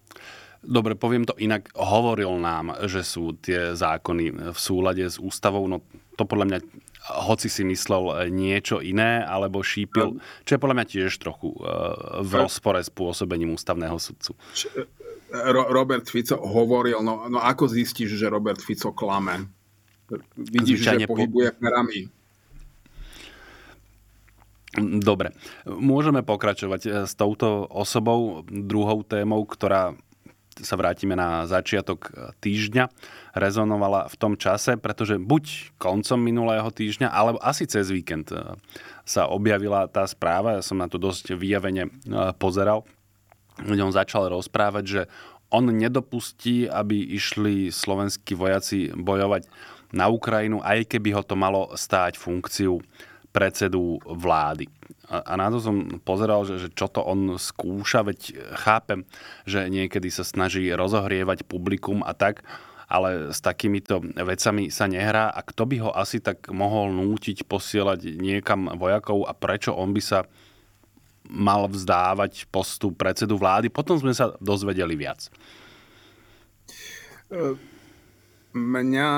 Dobre, poviem to inak. Hovoril nám, že sú tie zákony v súlade s ústavou, no to podľa mňa, hoci si myslel niečo iné, alebo šípil, čo je podľa mňa tiež trochu v rozpore s pôsobením ústavného sudcu. Robert Fico hovoril, no, no ako zistíš, že Robert Fico klame? Vidíš, zvyčajne že pohybuje perami. Dobre, môžeme pokračovať s touto osobou, druhou témou, ktorá sa vrátime na začiatok týždňa, rezonovala v tom čase, pretože buď koncom minulého týždňa, alebo asi cez víkend sa objavila tá správa, ja som na to dosť vyjavene pozeral, kde on začal rozprávať, že on nedopustí, aby išli slovenskí vojaci bojovať na Ukrajinu, aj keby ho to malo stáť funkciu predsedu vlády. A na to som pozeral, že čo to on skúša, veď chápem, že niekedy sa snaží rozohrievať publikum a tak, ale s takýmito vecami sa nehrá a kto by ho asi tak mohol nútiť posielať niekam vojakov a prečo on by sa mal vzdávať postu predsedu vlády. Potom sme sa dozvedeli viac. Mňa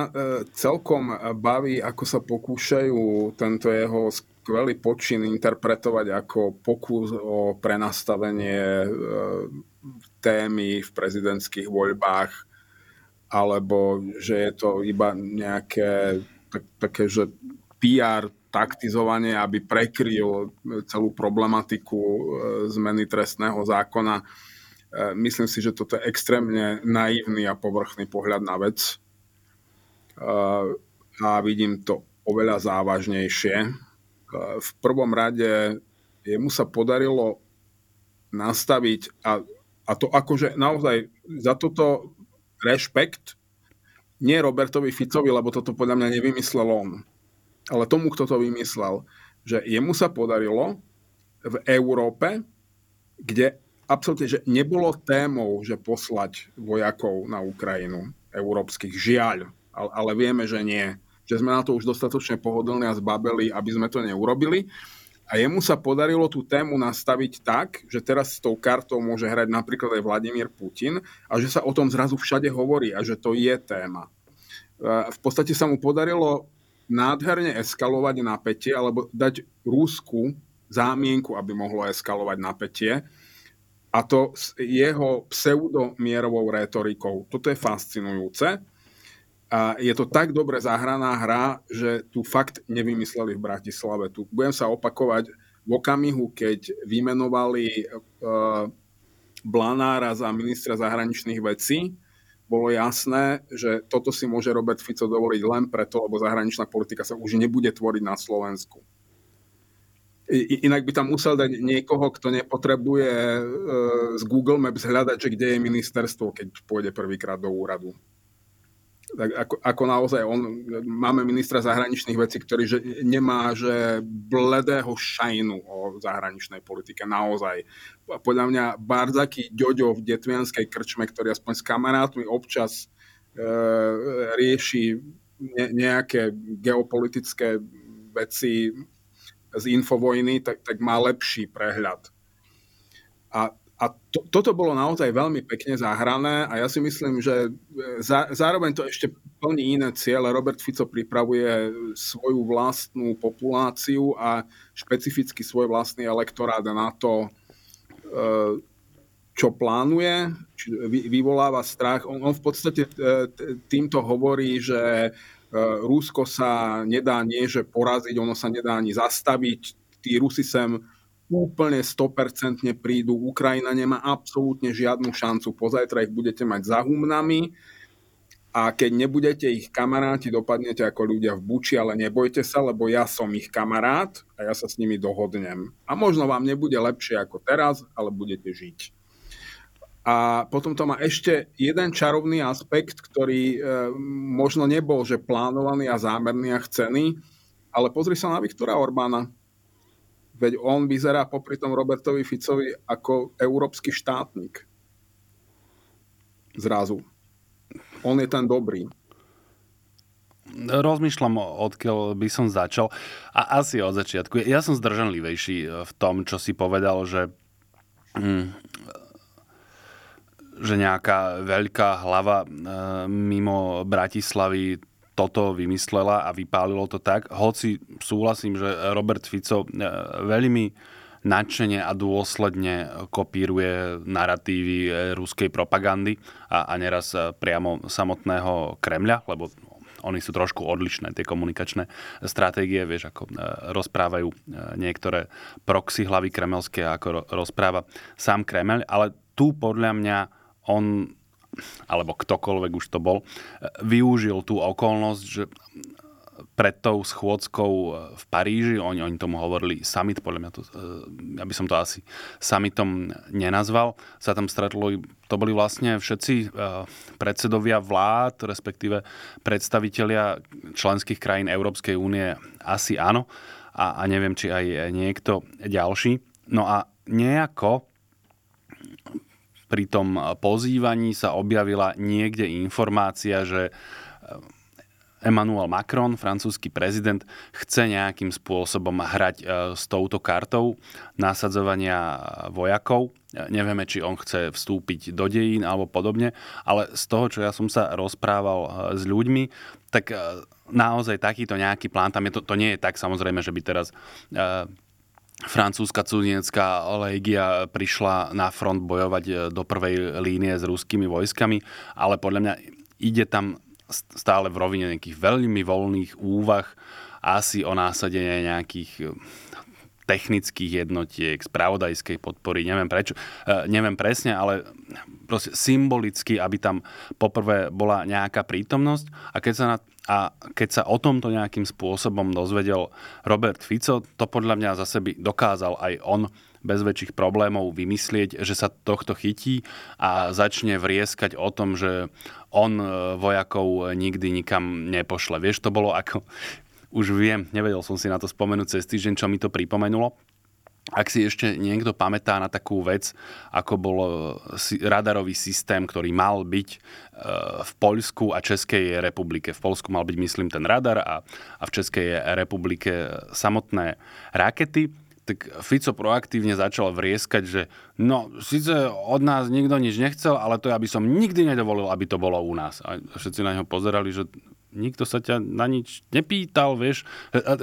celkom baví, ako sa pokúšajú tento jeho skvelý počin interpretovať ako pokus o prenastavenie témy v prezidentských voľbách, alebo že je to iba nejaké tak, také, že pé er taktizovanie, aby prekryl celú problematiku zmeny trestného zákona. Myslím si, že toto je extrémne naivný a povrchný pohľad na vec. A vidím to oveľa závažnejšie. V prvom rade jemu sa podarilo nastaviť a, a to akože naozaj za toto rešpekt nie Robertovi Ficovi, lebo toto podľa mňa nevymyslel on, ale tomu, kto to vymyslel, že jemu sa podarilo v Európe, kde absolútne že nebolo témou, že poslať vojakov na Ukrajinu európskych, žiaľ, ale, ale vieme, že nie. Že sme na to už dostatočne pohodlní a zbabeli, aby sme to neurobili. A jemu sa podarilo tú tému nastaviť tak, že teraz s tou kartou môže hrať napríklad aj Vladimír Putin a že sa o tom zrazu všade hovorí a že to je téma. V podstate sa mu podarilo nádherne eskalovať napätie alebo dať Rusku zámienku, aby mohlo eskalovať napätie. A to s jeho pseudomierovou rétorikou. Toto je fascinujúce. A je to tak dobre zahraná hra, že tu fakt nevymysleli v Bratislave. Tu budem sa opakovať v okamihu, keď vymenovali e, Blanára za ministra zahraničných vecí. Bolo jasné, že toto si môže Robert Fico dovoliť len preto, lebo zahraničná politika sa už nebude tvoriť na Slovensku. Inak by tam musel dať niekoho, kto nepotrebuje z Google Maps hľadať, že kde je ministerstvo, keď pôjde prvýkrát do úradu. Tak ako, ako naozaj, on, máme ministra zahraničných vecí, ktorý že nemá že bledého šajnu o zahraničnej politike, naozaj. Podľa mňa Barzaký Ďoďo v detvianskej krčme, ktorý aspoň s kamarátmi občas e, rieši ne, nejaké geopolitické veci z Infovojny, tak, tak má lepší prehľad. A, a to, toto bolo naozaj veľmi pekne zahrané a ja si myslím, že za, zároveň to ešte plní iné ciele. Robert Fico pripravuje svoju vlastnú populáciu a špecificky svoj vlastný elektorát na to, čo plánuje, či vyvoláva strach. On, on v podstate týmto hovorí, že Rusko sa nedá nie, že poraziť, ono sa nedá ani zastaviť. Tí Rusi sem úplne sto percent prídu. Ukrajina nemá absolútne žiadnu šancu. Pozajtra ich budete mať za humnami a keď nebudete ich kamaráti, dopadnete ako ľudia v Buči, ale nebojte sa, lebo ja som ich kamarát a ja sa s nimi dohodnem. A možno vám nebude lepšie ako teraz, ale budete žiť. A potom to má ešte jeden čarovný aspekt, ktorý e, možno nebol, že plánovaný a zámerný a chcený, ale pozri sa na Viktora Orbána. Veď on vyzerá popri tom Robertovi Ficovi ako európsky štátnik. Zrazu. On je ten dobrý. Rozmýšľam, odkiaľ by som začal. A asi od začiatku. Ja som zdržanlivejší v tom, čo si povedal, že... Hm, že nejaká veľká hlava e, mimo Bratislavy toto vymyslela a vypálilo to tak. Hoci súhlasím, že Robert Fico e, veľmi nadšene a dôsledne kopíruje naratívy ruskej propagandy a, a neraz priamo samotného Kremľa, lebo oni sú trošku odlišné, tie komunikačné stratégie, vieš, ako rozprávajú niektoré proxy hlavy kremelské, ako rozpráva sám Kremeľ, ale tu podľa mňa on, alebo ktokoľvek už to bol, využil tú okolnosť, že pred tou schôdzkou v Paríži, oni, oni tomu hovorili summit, podľa mňa to, ja by som to asi summitom nenazval, sa tam stretlo, to boli vlastne všetci predsedovia vlád, respektíve predstavitelia členských krajín Európskej únie, asi áno, a, a neviem, či aj niekto ďalší. No a nejako pri tom pozývaní sa objavila niekde informácia, že Emmanuel Macron, francúzsky prezident, chce nejakým spôsobom hrať s touto kartou nasadzovania vojakov. Nevieme, či on chce vstúpiť do dejín alebo podobne, ale z toho, čo ja som sa rozprával s ľuďmi, tak naozaj takýto nejaký plán tam je. To, to nie je tak, samozrejme, že by teraz francúzska cudzinecká legia prišla na front bojovať do prvej línie s ruskými vojskami, ale podľa mňa ide tam stále v rovine nejakých veľmi voľných úvah asi o násadenie nejakých technických jednotiek, spravodajskej podpory, neviem prečo, neviem presne, ale proste symbolicky, aby tam poprvé bola nejaká prítomnosť a keď sa, na, a keď sa o tomto nejakým spôsobom dozvedel Robert Fico, to podľa mňa zase by dokázal aj on bez väčších problémov vymyslieť, že sa tohto chytí a začne vrieskať o tom, že on vojakov nikdy nikam nepošle. Vieš, to bolo ako... Už viem, nevedel som si na to spomenúť cez týždeň, čo mi to pripomenulo. Ak si ešte niekto pamätá na takú vec, ako bol radarový systém, ktorý mal byť v Poľsku a Českej republike. V Poľsku mal byť, myslím, ten radar a v Českej republike samotné rakety. tak Fico proaktívne začal vrieskať, že no, síce od nás nikto nič nechcel, ale to ja by som nikdy nedovolil, aby to bolo u nás. A všetci na neho pozerali, že nikto sa ťa na nič nepýtal, vieš.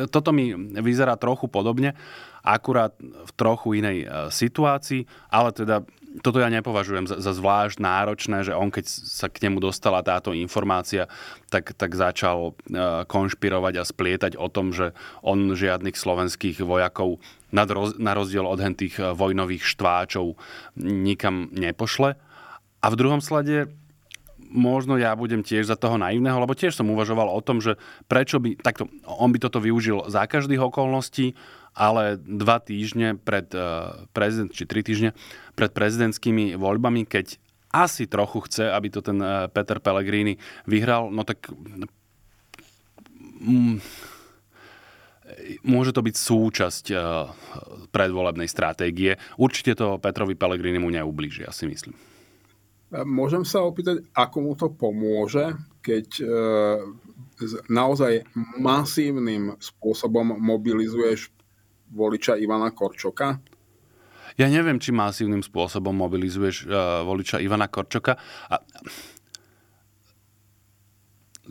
Toto mi vyzerá trochu podobne, akurát v trochu inej situácii, ale teda toto ja nepovažujem za, za zvlášť náročné, že on, keď sa k nemu dostala táto informácia, tak, tak začal konšpirovať a splietať o tom, že on žiadnych slovenských vojakov na rozdiel od hentých vojnových štváčov nikam nepošle. A v druhom slade možno ja budem tiež za toho naivného, lebo tiež som uvažoval o tom, že prečo by, takto, on by toto využil za každých okolností, ale dva týždne pred prezident, či tri týždne pred prezidentskými voľbami, keď asi trochu chce, aby to ten Peter Pellegrini vyhral, no tak mm, môže to byť súčasť predvolebnej stratégie. Určite to Petrovi Pellegrini mu neublíži, ja si myslím. Môžem sa opýtať, ako mu to pomôže, keď naozaj masívnym spôsobom mobilizuješ voliča Ivana Korčoka? Ja neviem, či masívnym spôsobom mobilizuješ voliča Ivana Korčoka. A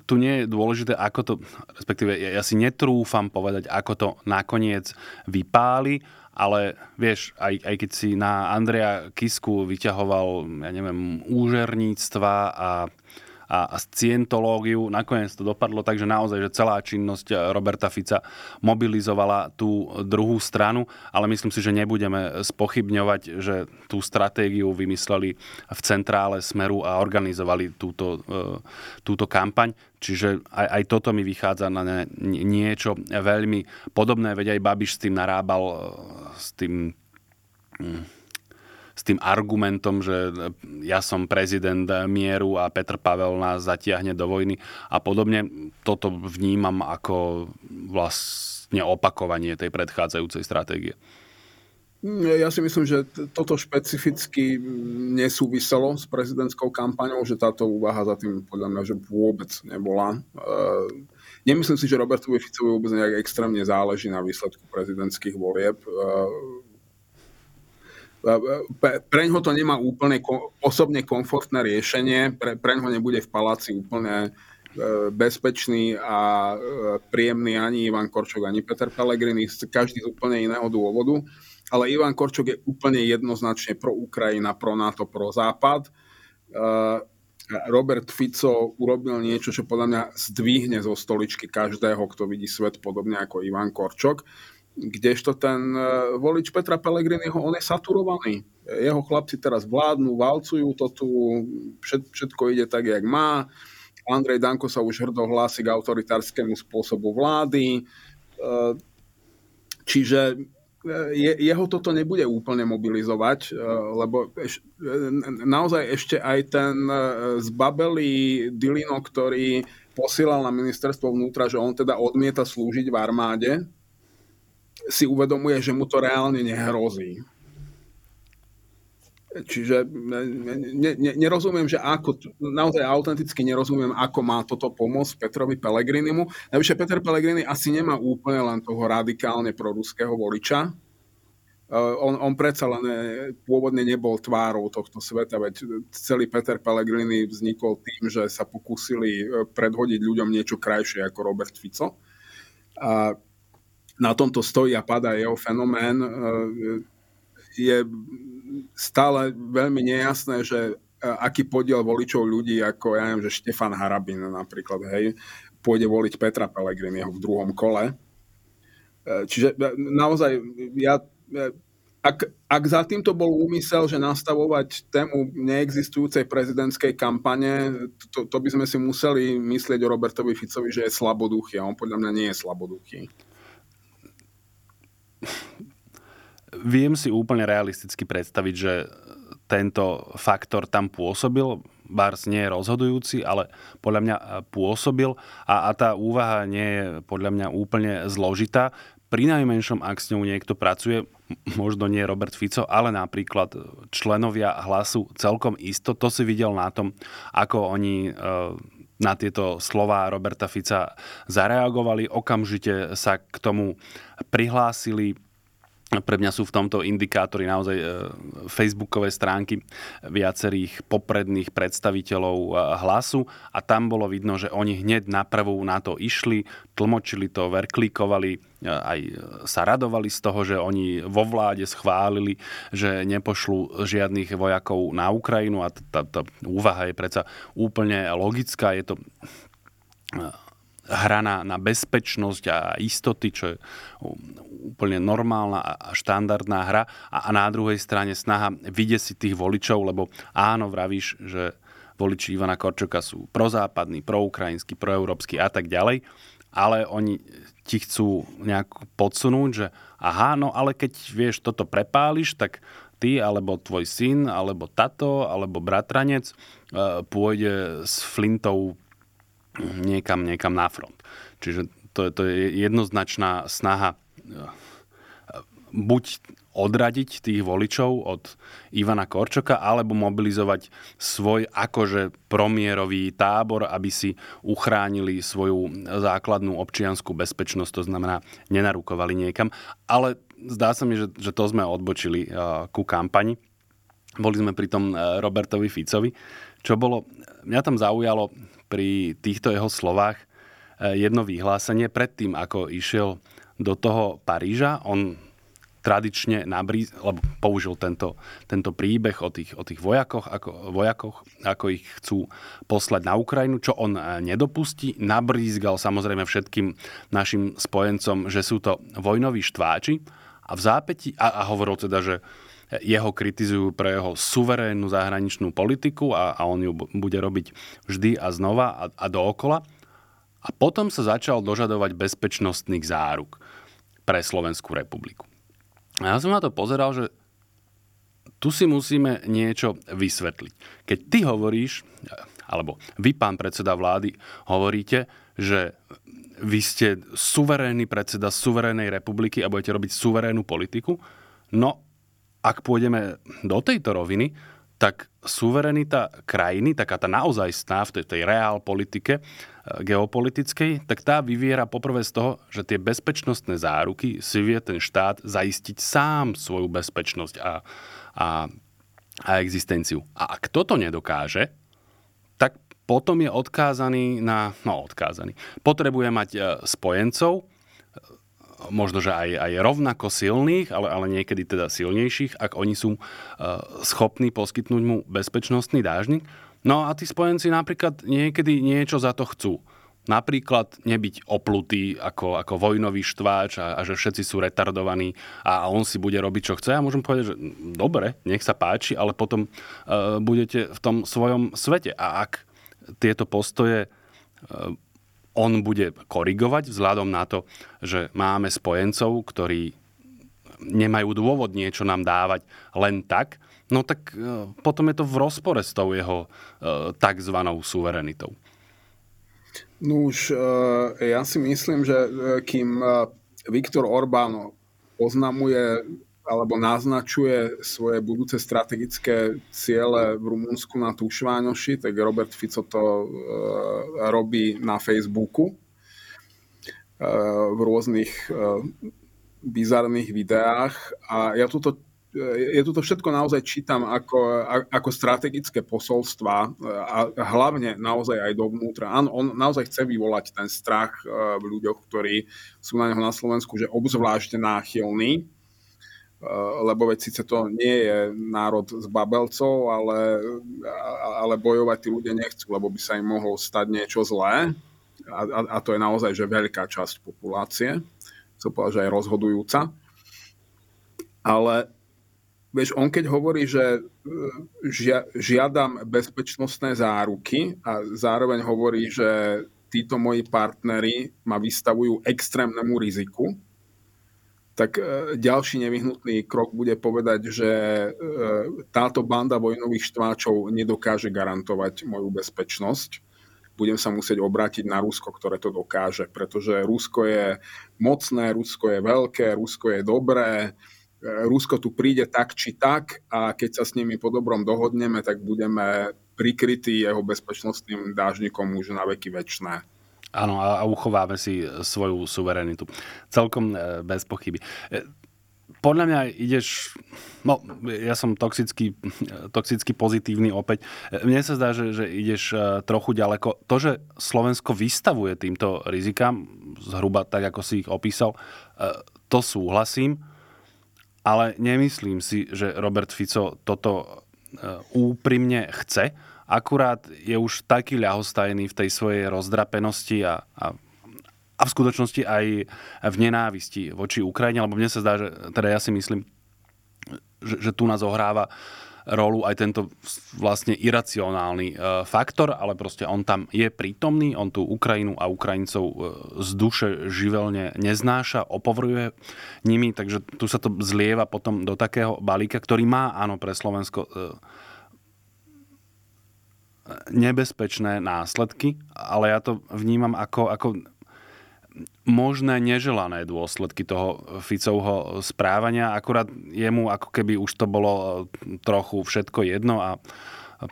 tu nie je dôležité, ako to, respektíve ja si netrúfam povedať, ako to nakoniec vypáli, ale vieš, aj, aj keď si na Andreja Kisku vyťahoval, ja neviem, úžerníctva a, a, a scientológiu, nakoniec to dopadlo tak, že naozaj, že celá činnosť Roberta Fica mobilizovala tú druhú stranu, ale myslím si, že nebudeme spochybňovať, že tú stratégiu vymysleli v centrále Smeru a organizovali túto, túto kampaň. Čiže aj, aj toto mi vychádza na niečo veľmi podobné, veď aj Babiš s tým narábal s tým, s tým argumentom, že ja som prezident mieru a Petr Pavel nás zatiahne do vojny a podobne. Toto vnímam ako vlastne opakovanie tej predchádzajúcej stratégie. Ja si myslím, že toto špecificky nesúviselo s prezidentskou kampaňou, že táto úvaha za tým podľa mňa že vôbec nebola. Nemyslím si, že Robertovi Ficovi vôbec nejak extrémne záleží na výsledku prezidentských volieb. Preňho to nemá úplne osobne komfortné riešenie, preňho nebude v paláci úplne bezpečný a príjemný ani Ivan Korčok, ani Peter Pellegrini, každý z úplne iného dôvodu. Ale Ivan Korčok je úplne jednoznačne pro Ukrajina, pro NATO, pro Západ. Robert Fico urobil niečo, čo podľa mňa zdvihne zo stoličky každého, kto vidí svet podobne ako Ivan Korčok. Kdežto ten volič Petra Pellegriniho, on je saturovaný. Jeho chlapci teraz vládnu, valcujú to tu, všetko ide tak, jak má. Andrej Danko sa už hrdo hlási k autoritárskému spôsobu vlády. Čiže jeho toto nebude úplne mobilizovať, lebo eš, naozaj ešte aj ten zbabelý Dilino, ktorý posielal na ministerstvo vnútra, že on teda odmieta slúžiť v armáde, si uvedomuje, že mu to reálne nehrozí. Čiže ne, ne, nerozumiem, že ako, naozaj autenticky nerozumiem, ako má toto pomôcť Petrovi Pellegrinimu. Najvyššie Peter Pellegrini asi nemá úplne len toho radikálne proruského voliča. On, on predsa len pôvodne nebol tvárou tohto sveta, veď celý Peter Pellegrini vznikol tým, že sa pokúsili predhodiť ľuďom niečo krajšie ako Robert Fico. A na tomto stojí a padá jeho fenomén. Je stále veľmi nejasné, že aký podiel voličov ľudí, ako ja neviem, že Štefan Harabin napríklad, hej, pôjde voliť Petra Pellegriniho v druhom kole. Čiže naozaj, ja, ak, ak za týmto bol úmysel, že nastavovať tému neexistujúcej prezidentskej kampane, to, to by sme si museli myslieť o Robertovi Ficovi, že je slaboduchý, a on podľa mňa nie je slaboduchý. Viem si úplne realisticky predstaviť, že tento faktor tam pôsobil, bárs nie je rozhodujúci, ale podľa mňa pôsobil a, a tá úvaha nie je podľa mňa úplne zložitá. Pri najmenšom, ak s ňou niekto pracuje, možno nie Robert Fico, ale napríklad členovia Hlasu celkom isto, to si videl na tom, ako oni na tieto slová Roberta Fica zareagovali, okamžite sa k tomu prihlásili. Pre mňa sú v tomto indikátori naozaj facebookové stránky viacerých popredných predstaviteľov Hlasu a tam bolo vidno, že oni hneď naprvú na to išli, tlmočili to, verklíkovali, aj sa radovali z toho, že oni vo vláde schválili, že nepošlú žiadnych vojakov na Ukrajinu a tá, tá úvaha je predsa úplne logická. Je to hra na, na bezpečnosť a istoty, čo je úplne normálna a štandardná hra. A, a na druhej strane snaha vydesiť tých voličov, lebo áno, vravíš, že voliči Ivana Korčoka sú prozápadní, proukrajinskí, proeurópsky a tak ďalej, ale oni ti chcú nejak podsunúť, že aha, no ale keď vieš, toto prepáliš, tak ty, alebo tvoj syn, alebo tato, alebo bratranec pôjde s flintou niekam, niekam na front. Čiže to, to je jednoznačná snaha buď odradiť tých voličov od Ivana Korčoka, alebo mobilizovať svoj akože promierový tábor, aby si uchránili svoju základnú občiansku bezpečnosť, to znamená, nenarukovali niekam. Ale zdá sa mi, že, že to sme odbočili uh, ku kampani. Boli sme pri tom uh, Robertovi Ficovi, čo bolo, mňa tam zaujalo pri týchto jeho slovách uh, jedno vyhlásenie predtým, ako išiel do toho Paríža. On tradične nabrí, lebo použil tento, tento príbeh o tých, o tých vojakoch, ako, vojakoch, ako ich chcú poslať na Ukrajinu, čo on nedopustí. Nabrízgal samozrejme všetkým našim spojencom, že sú to vojnoví štváči a v zápäti, a, a hovoril teda, že jeho kritizujú pre jeho suverénnu zahraničnú politiku a, a on ju bude robiť vždy a znova a, a dookola. A potom sa začal dožadovať bezpečnostných záruk pre Slovenskú republiku. A ja som na to pozeral, že tu si musíme niečo vysvetliť. Keď ty hovoríš, alebo vy, pán predseda vlády, hovoríte, že vy ste suverénny predseda suverénnej republiky a budete robiť suverénnu politiku, no ak pôjdeme do tejto roviny, tak suverenita krajiny, taká tá naozajstná v tej, tej reál politike, geopolitickej, tak tá vyviera poprvé z toho, že tie bezpečnostné záruky si vie ten štát zaistiť sám svoju bezpečnosť a, a, a existenciu. A ak toto nedokáže, tak potom je odkázaný na... No, odkázaný. Potrebuje mať spojencov, možno, že aj, aj rovnako silných, ale, ale niekedy teda silnejších, ak oni sú uh, schopní poskytnúť mu bezpečnostný dážnik. No a tí spojenci napríklad niekedy niečo za to chcú. Napríklad nebyť oplutý ako, ako vojnový štváč a, a že všetci sú retardovaní a, a on si bude robiť, čo chce. Ja môžem povedať, že dobre, nech sa páči, ale potom uh, budete v tom svojom svete. A ak tieto postoje uh, on bude korigovať vzhľadom na to, že máme spojencov, ktorí nemajú dôvod niečo nám dávať len tak, no tak potom je to v rozpore s tou jeho takzvanou suverenitou. No už ja si myslím, že kým Viktor Orbán oznamuje alebo naznačuje svoje budúce strategické ciele v Rumunsku na Túšváňoši, tak Robert Fico to e, robí na Facebooku e, v rôznych e, bizarných videách. A ja toto, e, ja toto všetko naozaj čítam ako, a, ako strategické posolstvá a hlavne naozaj aj dovnútra. Áno, on naozaj chce vyvolať ten strach e, v ľuďoch, ktorí sú na neho na Slovensku, že obzvlášť náchylní, lebo veď síce to nie je národ z babelcov, ale, ale bojovať tí ľudia nechcú, lebo by sa im mohlo stať niečo zlé. A, a, a to je naozaj že veľká časť populácie. Chcem povedať, že aj rozhodujúca. Ale vieš, on keď hovorí, že žia, žiadam bezpečnostné záruky a zároveň hovorí, že títo moji partneri ma vystavujú extrémnemu riziku, tak ďalší nevyhnutný krok bude povedať, že táto banda vojnových štváčov nedokáže garantovať moju bezpečnosť. Budem sa musieť obrátiť na Rusko, ktoré to dokáže, pretože Rusko je mocné, Rusko je veľké, Rusko je dobré. Rusko tu príde tak či tak a keď sa s nimi po dobrom dohodneme, tak budeme prikrytí jeho bezpečnostným dážnikom už na veky večné. Áno, a uchováme si svoju suverenitu. Celkom bez pochyby. podľa mňa ideš... No, ja som toxicky, toxicky pozitívny opäť. Mne sa zdá, že, že ideš trochu ďaleko. To, že Slovensko vystavuje týmto rizikám, zhruba tak, ako si ich opísal, to súhlasím, ale nemyslím si, že Robert Fico toto úprimne chce. Akurát je už taký ľahostajný v tej svojej rozdrapenosti a, a, a v skutočnosti aj v nenávisti voči Ukrajine, lebo mne sa zdá, že teda ja si myslím, že, že tu nás ohráva rolu aj tento vlastne iracionálny e, faktor, ale proste on tam je prítomný, on tú Ukrajinu a Ukrajincov e, z duše živelne neznáša, opovruje nimi, takže tu sa to zlieva potom do takého balíka, ktorý má, áno, pre Slovensko e, nebezpečné následky, ale ja to vnímam ako, ako možné neželané dôsledky toho Ficovho správania. Akurát jemu ako keby už to bolo trochu všetko jedno a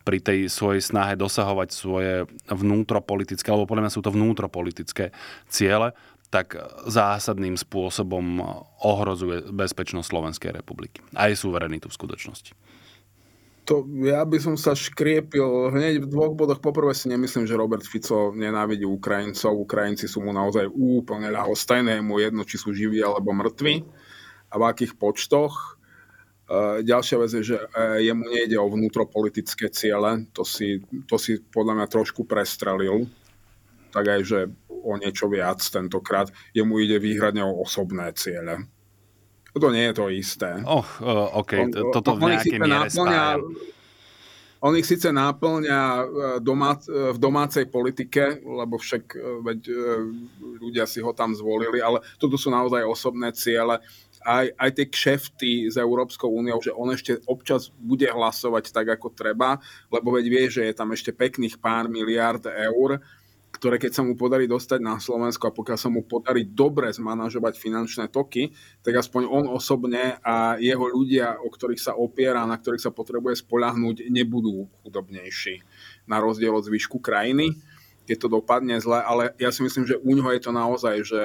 pri tej svojej snahe dosahovať svoje vnútropolitické, alebo podľa mňa sú to vnútropolitické ciele, tak zásadným spôsobom ohrozuje bezpečnosť Slovenskej republiky. Aj suverenitu v skutočnosti. To, ja by som sa škriepil hneď v dvoch bodoch. Poprvé si nemyslím, že Robert Fico nenávidí Ukrajincov. Ukrajinci sú mu naozaj úplne ľahostajné, mu jedno, či sú živí alebo mŕtvi a v akých počtoch. E, ďalšia vec je, že e, jemu nejde o vnútropolitické ciele. To si, to si podľa mňa trošku prestrelil. Tak aj, že o niečo viac tentokrát. Jemu ide výhradne o osobné ciele. To nie je to isté. Oh, OK, toto v nejakej miere spájam. On ich síce náplňa domác- v domácej politike, lebo však veď, ľudia si ho tam zvolili, ale toto sú naozaj osobné ciele. Aj, aj tie kšefty s Európskou úniou, že on ešte občas bude hlasovať tak, ako treba, lebo veď vie, že je tam ešte pekných pár miliárd eur, ktoré keď sa mu podarí dostať na Slovensko a pokiaľ sa mu podarí dobre zmanažovať finančné toky, tak aspoň on osobne a jeho ľudia, o ktorých sa opiera, na ktorých sa potrebuje spoľahnúť, nebudú chudobnejší na rozdiel od zvyšku krajiny, keď to dopadne zle, ale ja si myslím, že u ňoho je to naozaj že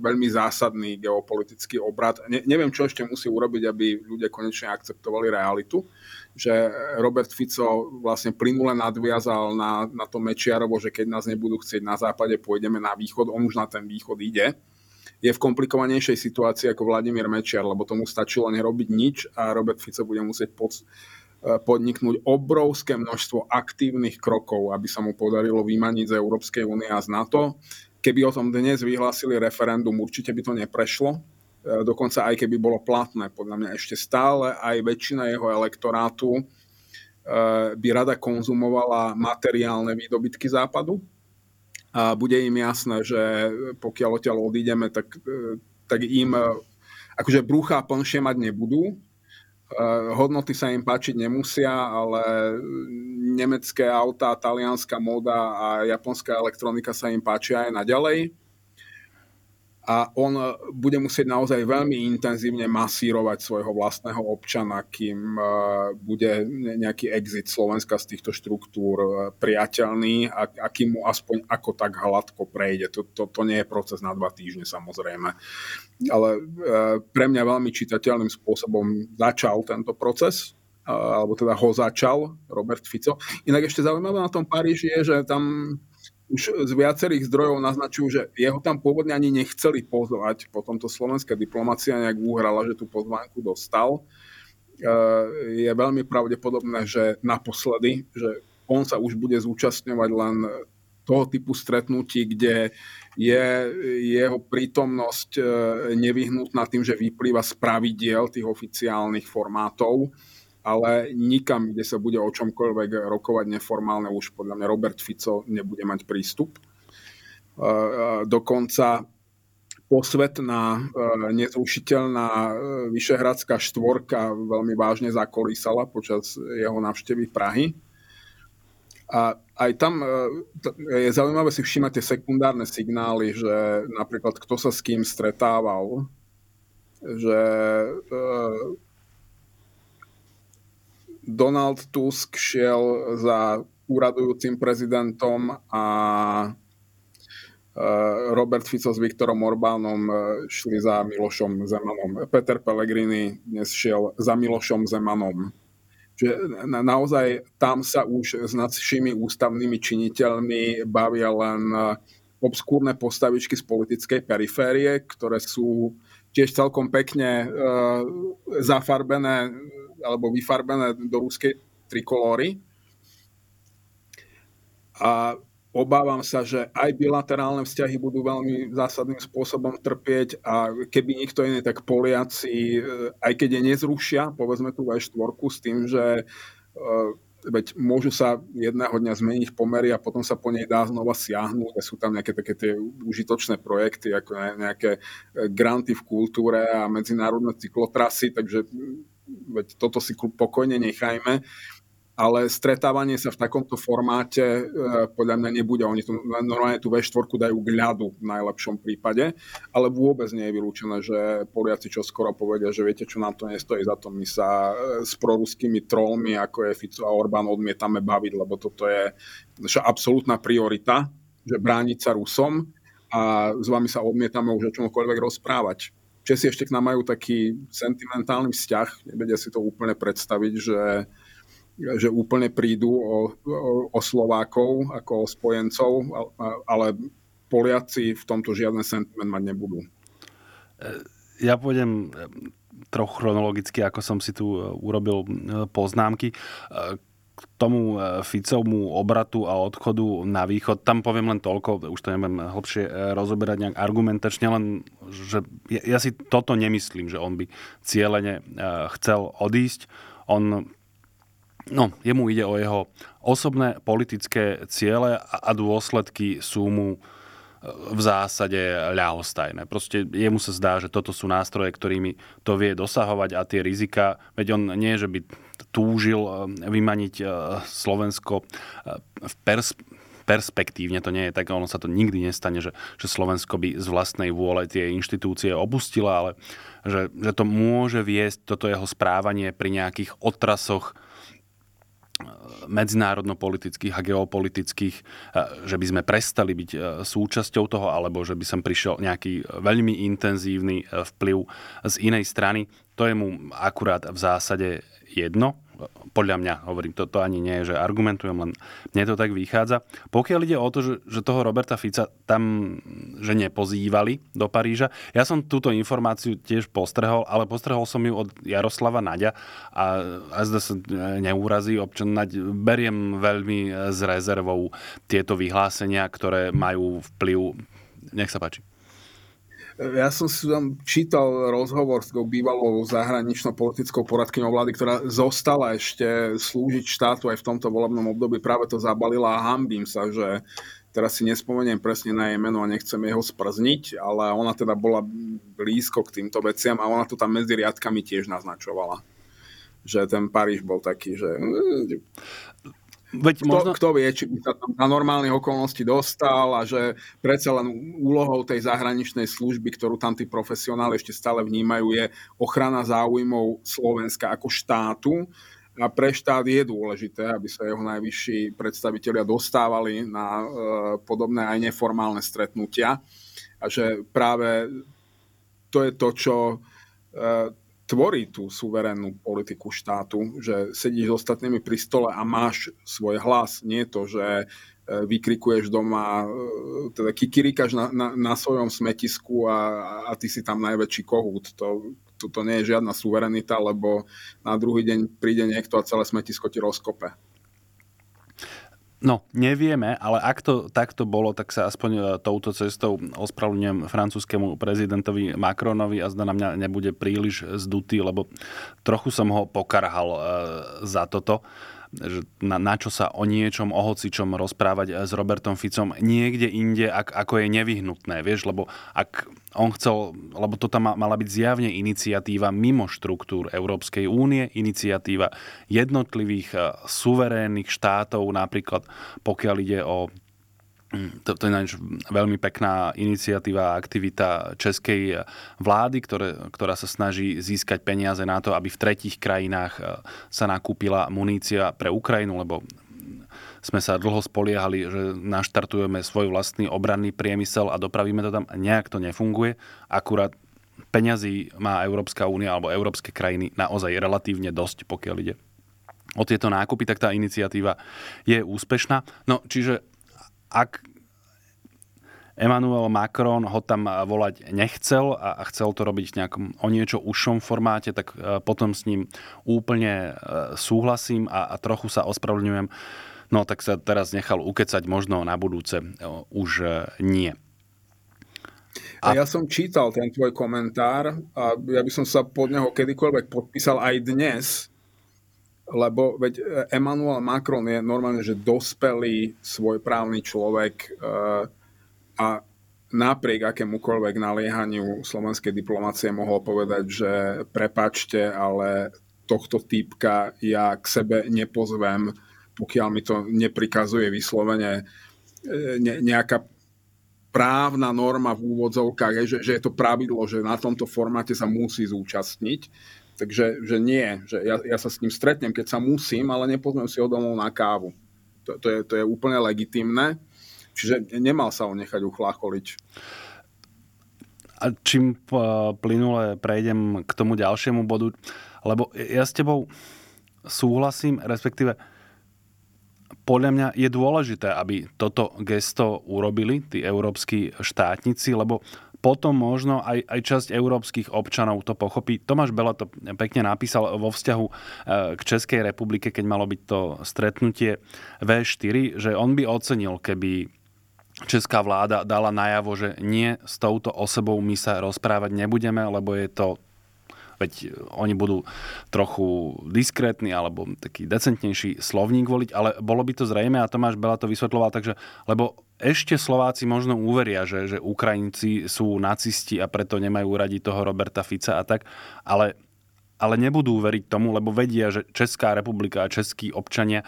veľmi zásadný geopolitický obrat. Ne, neviem, čo ešte musí urobiť, aby ľudia konečne akceptovali realitu, že Robert Fico vlastne plynule nadviazal na, na to Mečiarovo, že keď nás nebudú chcieť na západe, pôjdeme na východ, on už na ten východ ide. Je v komplikovanejšej situácii ako Vladimír Mečiar, lebo tomu stačilo nerobiť nič a Robert Fico bude musieť pod... podniknúť obrovské množstvo aktívnych krokov, aby sa mu podarilo vymaniť z Európskej únie a z NATO. Keby o tom dnes vyhlásili referendum, určite by to neprešlo. Dokonca aj keby bolo platné, podľa mňa ešte stále aj väčšina jeho elektorátu by rada konzumovala materiálne výdobytky Západu. A bude im jasné, že pokiaľ odtiaľ odídeme, tak, tak im akože brúcha plnšie mať nebudú. Hodnoty sa im páčiť nemusia, ale nemecké autá, talianská móda a japonská elektronika sa im páčia aj naďalej. A on bude musieť naozaj veľmi intenzívne masírovať svojho vlastného občana, kým bude nejaký exit Slovenska z týchto štruktúr priateľný a kým mu aspoň ako tak hladko prejde. To, to, to nie je proces na dva týždne, samozrejme. Ale pre mňa veľmi čitateľným spôsobom začal tento proces, alebo teda ho začal Robert Fico. Inak ešte zaujímavé na tom Paríži je, že tam... už z viacerých zdrojov naznačujú, že jeho tam pôvodne ani nechceli pozvať. Potom to slovenská diplomacia nejak uhrala, že tú pozvánku dostal. Je veľmi pravdepodobné, že naposledy, že on sa už bude zúčastňovať len toho typu stretnutí, kde je jeho prítomnosť nevyhnutná tým, že vyplýva z pravidiel tých oficiálnych formátov, ale nikam, kde sa bude o čomkoľvek rokovať neformálne, už podľa mňa Robert Fico nebude mať prístup. Dokonca posvetná, nezrušiteľná Vyšehradská štvorka veľmi vážne zakolísala počas jeho návštevy Prahy. A aj tam je zaujímavé si všímať tie sekundárne signály, že napríklad kto sa s kým stretával, že... Donald Tusk šiel za úradujúcim prezidentom a Robert Fico s Viktorom Orbánom šli za Milošom Zemanom. Peter Pellegrini dnes šiel za Milošom Zemanom. Čiže naozaj tam sa už s našimi ústavnými činiteľmi bavia len obskúrne postavičky z politickej periférie, ktoré sú tiež celkom pekne zafarbené alebo vyfarbené do ruskej trikolóry. A obávam sa, že aj bilaterálne vzťahy budú veľmi zásadným spôsobom trpieť a keby nikto iný, tak Poliaci, aj keď je nezrušia, povedzme tu aj štvorku s tým, že veď môžu sa jedného dňa zmeniť pomery a potom sa po nej dá znova siahnuť. Sú tam nejaké také tie užitočné projekty, ako nejaké granty v kultúre a medzinárodné cyklotrasy, takže veď toto si pokojne nechajme. Ale stretávanie sa v takomto formáte e, podľa mňa nebude. Oni tu, normálne tú vé štyri dajú k ľadu v najlepšom prípade, ale vôbec nie je vylúčené, že Poliaci čo skoro povedia, že viete, čo nám to nestojí za to, my sa s proruskými trollmi, ako je Fico a Orbán, odmietame baviť, lebo toto je naša absolútna priorita, že brániť sa Rusom a s vami sa odmietame už o čomkoľvek rozprávať. Česi ešte k nám majú taký sentimentálny vzťah, nevedia si to úplne predstaviť, že že úplne prídu o, o, o Slovákov ako o spojencov, ale Poliaci v tomto žiadny sentiment mať nebudú. Ja pôjdem trochu chronologicky, ako som si tu urobil poznámky. K tomu Ficovmu obratu a odchodu na východ, tam poviem len toľko, už to nebudem hlbšie rozoberať nejak argumentačne, len že ja, ja si toto nemyslím, že on by cieľene chcel odísť. On No, jemu ide o jeho osobné politické ciele a dôsledky sú mu v zásade ľahostajné. Proste jemu sa zdá, že toto sú nástroje, ktorými to vie dosahovať a tie rizika, veď on nie, že by túžil vymaniť Slovensko v pers- perspektívne, to nie je tak, ono sa to nikdy nestane, že, že Slovensko by z vlastnej vôle tie inštitúcie opustilo, ale že, že to môže viesť toto jeho správanie pri nejakých otrasoch medzinárodno-politických a geopolitických, že by sme prestali byť súčasťou toho, alebo že by sem prišiel nejaký veľmi intenzívny vplyv z inej strany. To je mu akurát v zásade jedno. Podľa mňa, hovorím, toto ani nie je, že argumentujem, len mne to tak vychádza. Pokiaľ ide o to, že, že toho Roberta Fica tam že nepozývali do Paríža, ja som túto informáciu tiež postrehol, ale postrehol som ju od Jaroslava Naďa a, a zda sa neúrazí občan Naď, beriem veľmi s rezervou tieto vyhlásenia, ktoré majú vplyv. Nech sa páči. Ja som si tam čítal rozhovor s tou bývalou zahranično-politickou poradkyňou vlády, ktorá zostala ešte slúžiť štátu aj v tomto volebnom období. Práve to zabalila a hanbím sa, že teraz si nespomeniem presne na jej meno a nechcem jeho sprzniť, ale ona teda bola blízko k týmto veciam a ona to tam medzi riadkami tiež naznačovala. Že ten Paríž bol taký, že... Veď možno... kto, kto vie, či by sa tam na normálnych okolnosti dostal a že predsa len úlohou tej zahraničnej služby, ktorú tam tí profesionáli ešte stále vnímajú, je ochrana záujmov Slovenska ako štátu. A pre štát je dôležité, aby sa jeho najvyšší predstavitelia dostávali na e, podobné aj neformálne stretnutia. A že práve to je to, čo... E, tvorí tú suverénnu politiku štátu, že sedíš s ostatnými pri stole a máš svoj hlas. Nie to, že vykrikuješ doma, teda kikirikaš na, na, na svojom smetisku a, a ty si tam najväčší kohút. To, to, to nie je žiadna suverenita, lebo na druhý deň príde niekto a celé smetisko ti rozkope. No, nevieme, ale ak to takto bolo, tak sa aspoň touto cestou ospravedlňujem francúzskému prezidentovi Macronovi a zda na mňa nebude príliš zdutý, lebo trochu som ho pokarhal e, za toto, že na, na čo sa o niečom, o hocičom rozprávať s Robertom Ficom niekde inde, ak, ako je nevyhnutné, vieš, lebo ak on chcel, lebo to tam mala byť zjavne iniciatíva mimo štruktúr Európskej únie, iniciatíva jednotlivých suverénnych štátov, napríklad pokiaľ ide o, to, to je veľmi pekná iniciatíva a aktivita českej vlády, ktoré, ktorá sa snaží získať peniaze na to, aby v tretích krajinách sa nakúpila munícia pre Ukrajinu, lebo sme sa dlho spoliehali, že naštartujeme svoj vlastný obranný priemysel a dopravíme to tam. Nejak to nefunguje. Akurát peňazí má Európska únia alebo európske krajiny naozaj relatívne dosť, pokiaľ ide o tieto nákupy, tak tá iniciatíva je úspešná. No, čiže ak Emmanuel Macron ho tam volať nechcel a chcel to robiť v nejakom o niečo užšom formáte, tak potom s ním úplne súhlasím a, a trochu sa ospravedlňujem. No tak sa teraz nechal ukecať, možno na budúce už nie. A ja som čítal ten tvoj komentár a ja by som sa pod neho kedykoľvek podpísal aj dnes, lebo veď Emmanuel Macron je normálne, že dospelý svojprávny človek, a napriek akémukoľvek naliehaniu slovenskej diplomácie mohol povedať, že prepáčte, ale tohto týpka ja k sebe nepozvem, pokiaľ mi to neprikazuje vyslovene nejaká právna norma v úvodzovkách, že, že je to pravidlo, že na tomto formáte sa musí zúčastniť. Takže že nie, že ja, ja sa s ním stretnem, keď sa musím, ale nepozvem si ho domov na kávu. To, to, je, to je úplne legitimné. Čiže nemal sa ho nechať uchlácholiť. A čím plynule prejdem k tomu ďalšiemu bodu, lebo ja s tebou súhlasím, respektíve podľa mňa je dôležité, aby toto gesto urobili tí európski štátnici, lebo potom možno aj, aj časť európskych občanov to pochopí. Tomáš Bela to pekne napísal vo vzťahu k Českej republike, keď malo byť to stretnutie vé štyri, že on by ocenil, keby česká vláda dala najavo, že nie, s touto osobou my sa rozprávať nebudeme, lebo je to, veď oni budú trochu diskrétni alebo taký decentnejší slovník voliť, ale bolo by to zrejme a Tomáš Bela to vysvetľoval, takže, lebo ešte Slováci možno uveria, že, že Ukrajinci sú nacisti a preto nemajú radi toho Roberta Fica a tak, ale, ale nebudú veriť tomu, lebo vedia, že Česká republika a českí občania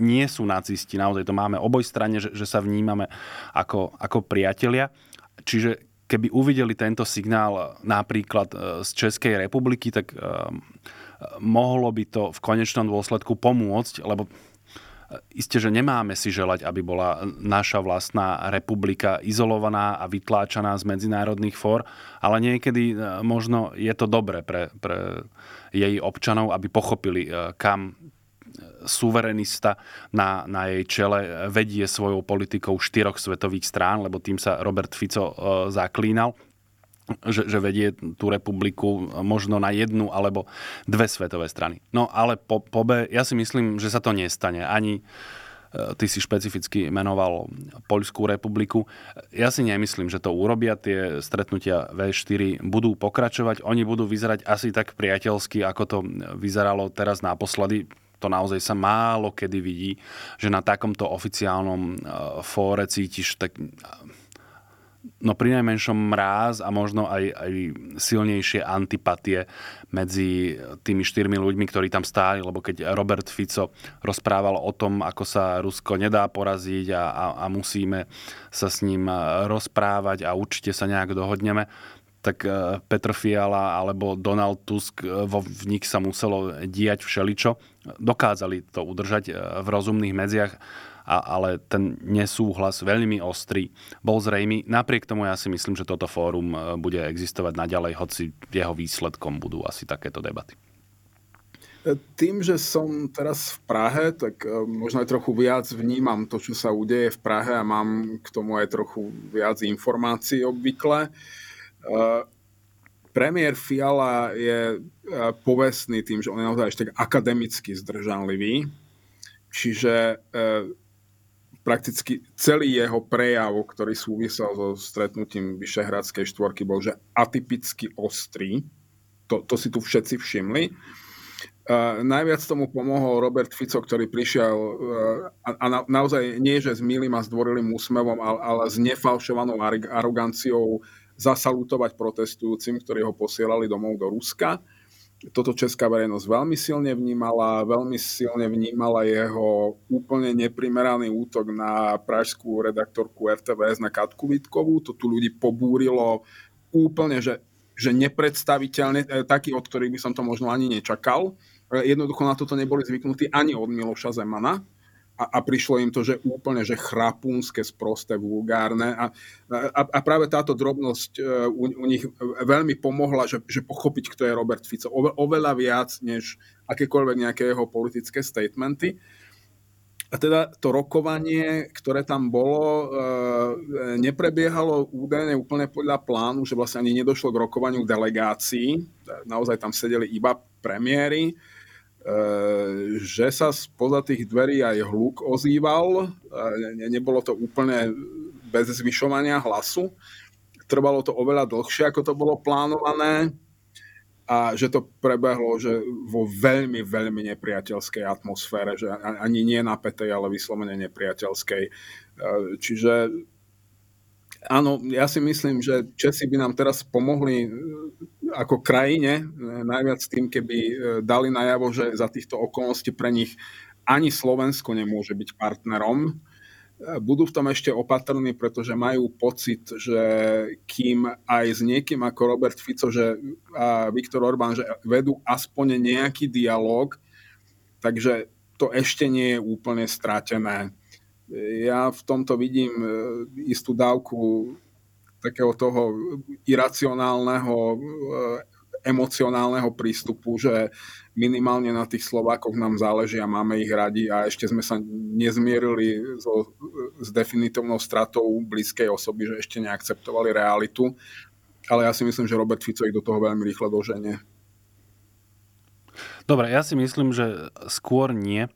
nie sú nacisti. Naozaj to máme obojstranne, že, že sa vnímame ako, ako priatelia. Čiže keby uvideli tento signál napríklad z Českej republiky, tak mohlo by to v konečnom dôsledku pomôcť, lebo isté, že nemáme si želať, aby bola naša vlastná republika izolovaná a vytláčaná z medzinárodných fór, ale niekedy možno je to dobré pre, pre jej občanov, aby pochopili, kam suverenista na, na jej čele vedie svojou politikou štyroch svetových strán, lebo tým sa Robert Fico zaklínal, že, že vedie tú republiku možno na jednu alebo dve svetové strany. No ale po, po B, ja si myslím, že sa to nestane. Ani ty si špecificky menoval Poľskú republiku. Ja si nemyslím, že to urobia. Tie stretnutia vé štyri budú pokračovať. Oni budú vyzerať asi tak priateľsky, ako to vyzeralo teraz naposledy. To naozaj sa málo kedy vidí, že na takomto oficiálnom fóre cítiš tak... no pri najmenšom mráz a možno aj, aj silnejšie antipatie medzi tými štyrmi ľuďmi, ktorí tam stáli, lebo keď Robert Fico rozprával o tom, ako sa Rusko nedá poraziť a, a, a musíme sa s ním rozprávať a určite sa nejak dohodneme, tak Peter Fiala alebo Donald Tusk, vo v nich sa muselo diať všeličo. Dokázali to udržať v rozumných medziach, A, ale ten nesúhlas, veľmi ostrý, bol zrejmý. Napriek tomu ja si myslím, že toto fórum bude existovať naďalej, hoci jeho výsledkom budú asi takéto debaty. Tým, že som teraz v Prahe, tak možno aj trochu viac vnímam to, čo sa udeje v Prahe a mám k tomu aj trochu viac informácií obvykle. Premiér Fiala je povestný tým, že on je naozaj ešte tak akademicky zdržanlivý. Čiže prakticky celý jeho prejav, ktorý súvisel so stretnutím Vyšehradskej štvorky, bol že atypicky ostrý. To, to si tu všetci všimli. Uh, najviac tomu pomohol Robert Fico, ktorý prišiel uh, a na, naozaj nie, že s milým a zdvorilým úsmevom, ale, ale s nefalšovanou aroganciou zasalutovať protestujúcim, ktorí ho posielali domov do Ruska. Toto česká verejnosť veľmi silne vnímala, veľmi silne vnímala jeho úplne neprimeraný útok na pražskú redaktorku er té vé es, na Katku Vítkovú. To tu ľudí pobúrilo úplne, že, že nepredstaviteľne, taký, od ktorých by som to možno ani nečakal. Jednoducho na toto neboli zvyknutí ani od Miloša Zemana. A, a prišlo im to, že úplne, že chrapúnske, sprosté, vulgárne. A, a, a práve táto drobnosť u, u nich veľmi pomohla, že, že pochopiť, kto je Robert Fico. Ove, oveľa viac, než akékoľvek nejaké jeho politické statementy. A teda to rokovanie, ktoré tam bolo, e, neprebiehalo údajne úplne podľa plánu, že vlastne ani nedošlo k rokovaniu delegácií. Naozaj tam sedeli iba premiéri. Že sa spoza tých dverí aj hluk ozýval. Nebolo to úplne bez zvyšovania hlasu. Trvalo to oveľa dlhšie, ako to bolo plánované. A že to prebehlo že vo veľmi, veľmi nepriateľskej atmosfére. Že ani nie napätej, ale vyslovene nepriateľskej. Čiže áno, ja si myslím, že Česi by nám teraz pomohli ako krajine najviac tým, keby dali najavo, že za týchto okolností pre nich ani Slovensko nemôže byť partnerom. Budú v tom ešte opatrní, pretože majú pocit, že kým aj s niekým ako Robert Fico že a Viktor Orbán že vedú aspoň nejaký dialog, takže to ešte nie je úplne stratené. Ja v tomto vidím istú dávku takého toho iracionálneho, emocionálneho prístupu, že minimálne na tých Slovákoch nám záleží a máme ich radi a ešte sme sa nezmierili so, s definitívnou stratou blízkej osoby, že ešte neakceptovali realitu. Ale ja si myslím, že Robert Fico ich do toho veľmi rýchlo doženie. Dobre, ja si myslím, že skôr nie.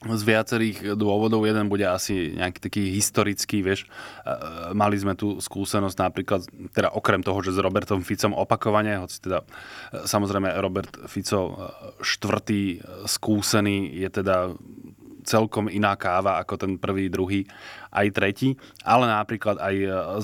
Z viacerých dôvodov. Jeden bude asi nejaký taký historický, vieš, mali sme tu skúsenosť napríklad, teda okrem toho, že s Robertom Ficom opakovane, hoci teda samozrejme Robert Fico štvrtý skúsený je teda celkom iná káva ako ten prvý, druhý, aj tretí, ale napríklad aj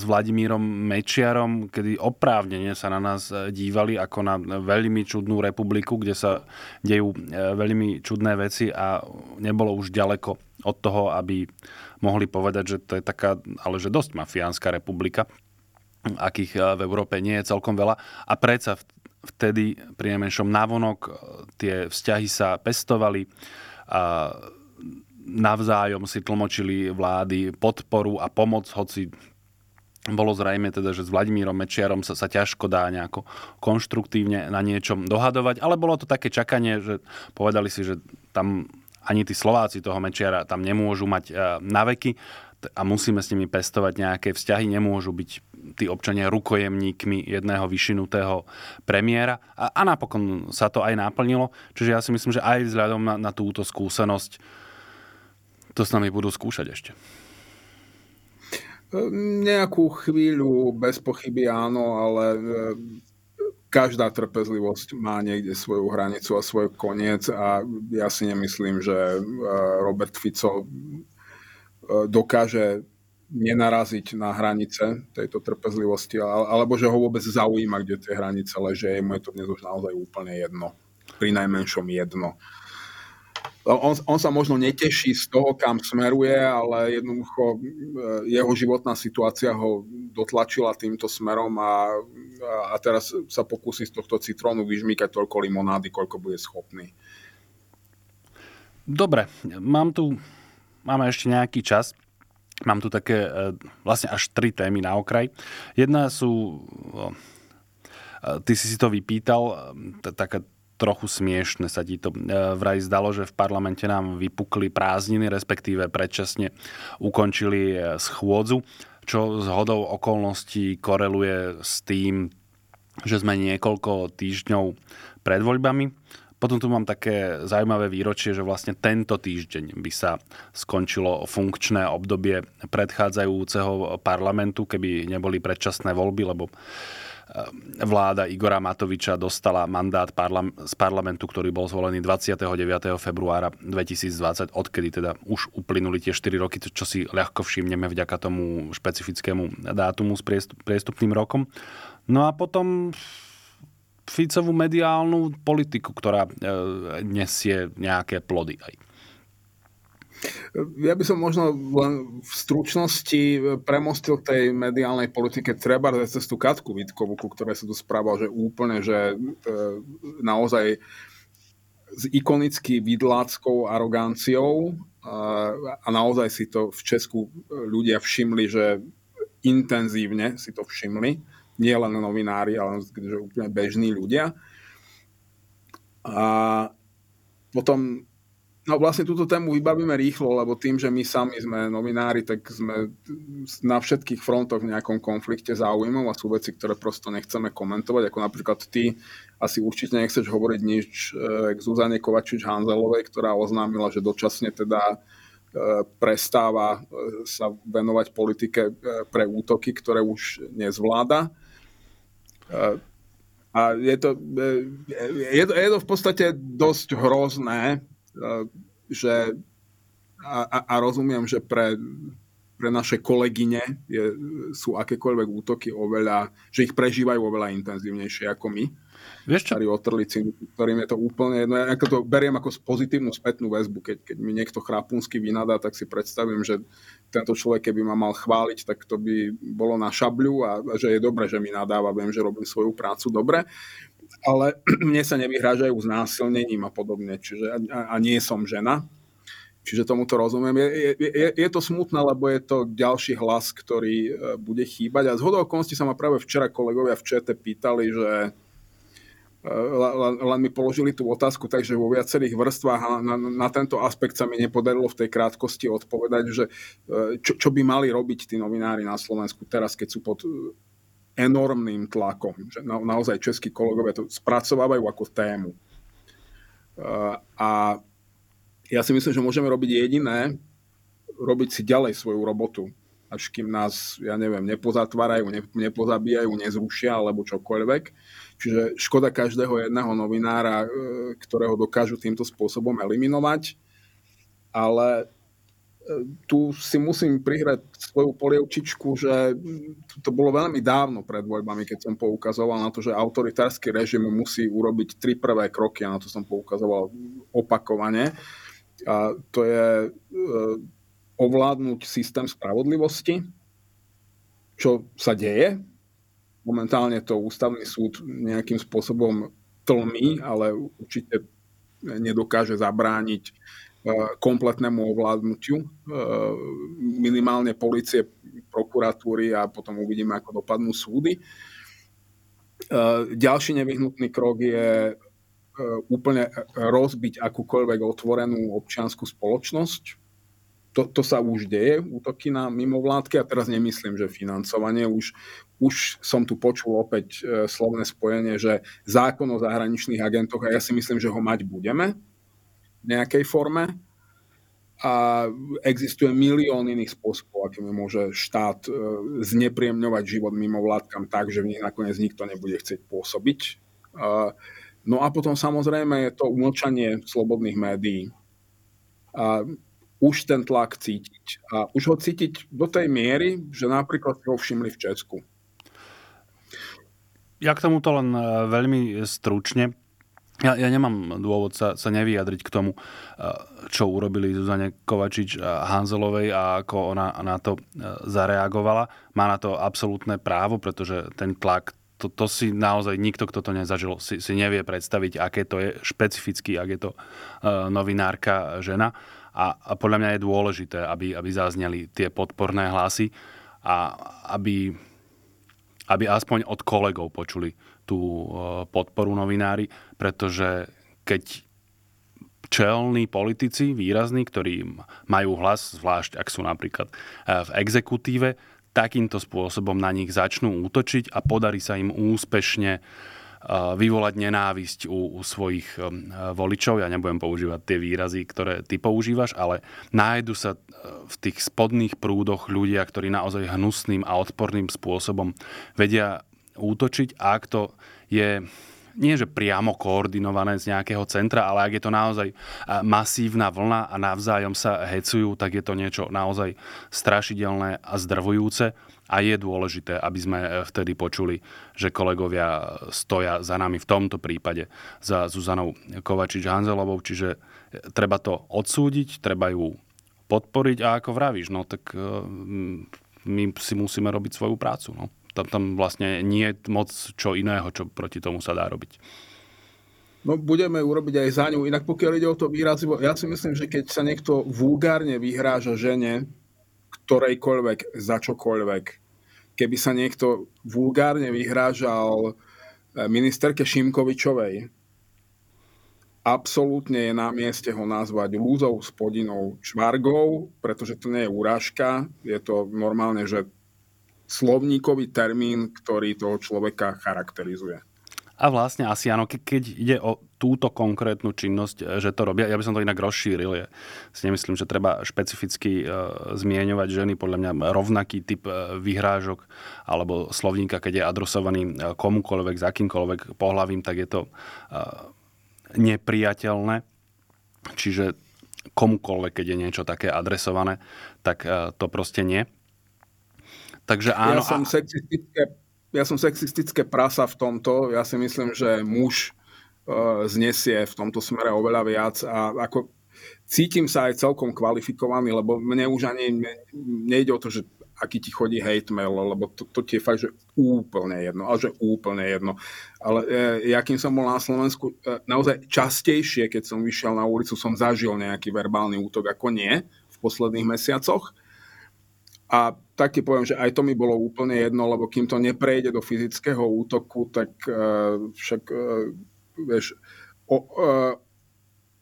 s Vladimírom Mečiarom, kedy oprávnene sa na nás dívali ako na veľmi čudnú republiku, kde sa dejú veľmi čudné veci a nebolo už ďaleko od toho, aby mohli povedať, že to je taká, ale že dosť mafiánska republika, akých v Európe nie je celkom veľa. A predsa vtedy pri najmenšom navonok tie vzťahy sa pestovali a navzájom si tlmočili vlády podporu a pomoc, hoci bolo zrejme teda, že s Vladimírom Mečiarom sa, sa ťažko dá nejako konštruktívne na niečom dohadovať, ale bolo to také čakanie, že povedali si, že tam ani tí Slováci toho Mečiara tam nemôžu mať naveky a musíme s nimi pestovať nejaké vzťahy, nemôžu byť tí občania rukojemníkmi jedného vyšinutého premiéra. A, a napokon sa to aj naplnilo. Čiže ja si myslím, že aj vzhľadom na, na túto skúsenosť to s nami budú skúšať ešte. Nejakú chvíľu bez pochyby áno, ale každá trpezlivosť má niekde svoju hranicu a svoj koniec a ja si nemyslím, že Robert Fico dokáže nenaraziť na hranice tejto trpezlivosti, alebo že ho vôbec zaujíma, kde tie hranice ležia. Jemu je to dnes už naozaj úplne jedno. Pri najmenšom jedno. On, on sa možno neteší z toho, kam smeruje, ale jednoducho jeho životná situácia ho dotlačila týmto smerom a, a teraz sa pokúsi z tohto citrónu vyžmýkať toľko limonády, koľko bude schopný. Dobre, mám tu, máme ešte nejaký čas. Mám tu také vlastne až tri témy na okraj. Jedna sú, ty si si to vypýtal, taká trochu smiešne sa ti to vraj zdalo, že v parlamente nám vypukli prázdniny, respektíve predčasne ukončili schôdzu, čo zhodou okolností koreluje s tým, že sme niekoľko týždňov pred voľbami. Potom tu mám také zaujímavé výročie, že vlastne tento týždeň by sa skončilo funkčné obdobie predchádzajúceho parlamentu, keby neboli predčasné voľby, lebo vláda Igora Matoviča dostala mandát parlam- z parlamentu, ktorý bol zvolený dvadsiateho deviateho februára dvetisícdvadsať, odkedy teda už uplynuli tie štyri roky, čo si ľahko všimneme vďaka tomu špecifickému dátumu s priestup- priestupným rokom. No a potom Ficovú mediálnu politiku, ktorá e, nesie nejaké plody aj. Ja by som možno len v stručnosti premostil tej mediálnej politike treba cez tú Katku Vítkovú, ku ktorej sa tu správal, že úplne, že naozaj s ikonicky vidláckou aroganciou a a naozaj si to v Česku ľudia všimli, že intenzívne si to všimli, nie len novinári, ale že úplne bežní ľudia. A potom, no vlastne túto tému vybavíme rýchlo, lebo tým, že my sami sme novinári, tak sme na všetkých frontoch v nejakom konflikte záujmov a sú veci, ktoré prosto nechceme komentovať, ako napríklad ty asi určite nechceš hovoriť nič k Zuzane Kovačič-Hanzelovej, ktorá oznámila, že dočasne teda prestáva sa venovať politike pre útoky, ktoré už nezvláda. A je to, je to, je to v podstate dosť hrozné, že, a, a rozumiem, že pre, pre naše kolegyne je, sú akékoľvek útoky oveľa, že ich prežívajú oveľa intenzívnejšie ako my. Vieš čo? Starí otrlici, ktorým je to úplne jedno. Ja to beriem ako pozitívnu spätnú väzbu. Keď, keď mi niekto chrápunsky vynadá, tak si predstavím, že tento človek, keby ma mal chváliť, tak to by bolo na šabľu a, a že je dobre, že mi nadáva. Viem, že robím svoju prácu dobre, ale mne sa nevyhrážajú s násilnením a podobne. Čiže, a, a nie som žena. Čiže tomu to rozumiem. Je, je, je, je to smutné, lebo je to ďalší hlas, ktorý bude chýbať. A zhodou okolností sa ma práve včera kolegovia v čete pýtali, že len mi položili tú otázku, takže vo viacerých vrstvách a na, na tento aspekt sa mi nepodarilo v tej krátkosti odpovedať, že čo, čo by mali robiť tí novinári na Slovensku teraz, keď sú pod enormným tlakom. Že na, naozaj českí kolegovia to spracovávajú ako tému. A ja si myslím, že môžeme robiť jediné, robiť si ďalej svoju robotu. Až kým nás, ja neviem, nepozatvárajú, nepozabíjajú, nezrušia alebo čokoľvek. Čiže škoda každého jedného novinára, ktorého dokážu týmto spôsobom eliminovať. Ale tu si musím prihrať svoju polievčičku, že to bolo veľmi dávno pred voľbami, keď som poukazoval na to, že autoritársky režim musí urobiť tri prvé kroky a na to som poukazoval opakovane. A to je ovládnuť systém spravodlivosti, čo sa deje. Momentálne to Ústavný súd nejakým spôsobom tlmí, ale určite nedokáže zabrániť kompletnému ovládnutiu minimálne polície, prokuratúry a potom uvidíme, ako dopadnú súdy. Ďalší nevyhnutný krok je úplne rozbiť akúkoľvek otvorenú občiansku spoločnosť. To, to sa už deje, útoky na mimovládky, a teraz nemyslím, že financovanie. Už, už som tu počul opäť e, slovné spojenie, že zákon o zahraničných agentoch, a ja si myslím, že ho mať budeme v nejakej forme. A existuje milión iných spôsobov, akými môže štát e, znepríjemňovať život mimovládkam tak, že v nich nakoniec nikto nebude chcieť pôsobiť. E, no a potom samozrejme je to umlčanie slobodných médií. A už ten tlak cítiť. A už ho cítiť do tej miery, že napríklad ho všimli v Česku. Ja k tomuto len veľmi stručne. Ja, ja nemám dôvod sa, sa nevyjadriť k tomu, čo urobili Zuzane Kovačič-Hanzelovej a ako ona na to zareagovala. Má na to absolútne právo, pretože ten tlak, to, to si naozaj nikto, kto to nezažil, si, si nevie predstaviť, aké to je špecificky, ak je to novinárka žena. A podľa mňa je dôležité, aby, aby zazneli tie podporné hlasy a aby, aby aspoň od kolegov počuli tú podporu novinári, pretože keď čelní politici, výrazní, ktorí majú hlas, zvlášť ak sú napríklad v exekutíve, takýmto spôsobom na nich začnú útočiť a podarí sa im úspešne vyvolať nenávisť u, u svojich voličov. Ja nebudem používať tie výrazy, ktoré ty používaš, ale nájdu sa v tých spodných prúdoch ľudia, ktorí naozaj hnusným a odporným spôsobom vedia útočiť. A ak to je nie, že priamo koordinované z nejakého centra, ale ak je to naozaj masívna vlna a navzájom sa hecujú, tak je to niečo naozaj strašidelné a zdrvujúce. A je dôležité, aby sme vtedy počuli, že kolegovia stoja za nami v tomto prípade za Zuzanou Kovačič-Hanzelovou. Čiže treba to odsúdiť, treba ju podporiť a ako vravíš, no tak my si musíme robiť svoju prácu. No. Tam, tam vlastne nie je moc čo iného, čo proti tomu sa dá robiť. No budeme urobiť aj za ňu. Inak pokiaľ ide o to výrazivo, ja si myslím, že keď sa niekto vulgárne vyhráža žene, ktorejkoľvek, za čokoľvek, keby sa niekto vulgárne vyhrážal ministerke Šimkovičovej, absolútne je na mieste ho nazvať lúzou, spodinou, švargou, pretože to nie je urážka, je to normálne, že slovníkový termín, ktorý toho človeka charakterizuje. A vlastne asi áno, keď ide o túto konkrétnu činnosť, že to robia, ja by som to inak rozšíril, ja si nemyslím, že treba špecificky zmieňovať ženy, podľa mňa rovnaký typ vyhrážok alebo slovníka, keď je adresovaný komukoľvek, za akýmkoľvek pohlavím, tak je to nepriateľné. Čiže komukoľvek, keď je niečo také adresované, tak to proste nie. Takže áno. Ja som sexistické, ja som sexistické prasa v tomto. Ja si myslím, že muž e, znesie v tomto smere oveľa viac a ako cítim sa aj celkom kvalifikovaný, lebo mne už ani nejde o to, že aký ti chodí hate mail, lebo to, to ti je fakt, že úplne jedno, ale že úplne jedno. Ale e, ja, kým som bol na Slovensku, e, naozaj častejšie, keď som vyšiel na ulicu, som zažil nejaký verbálny útok, ako nie v posledných mesiacoch. A tak ti poviem, že aj to mi bolo úplne jedno, lebo kým to neprejde do fyzického útoku, tak e, však, e, vieš, o, e,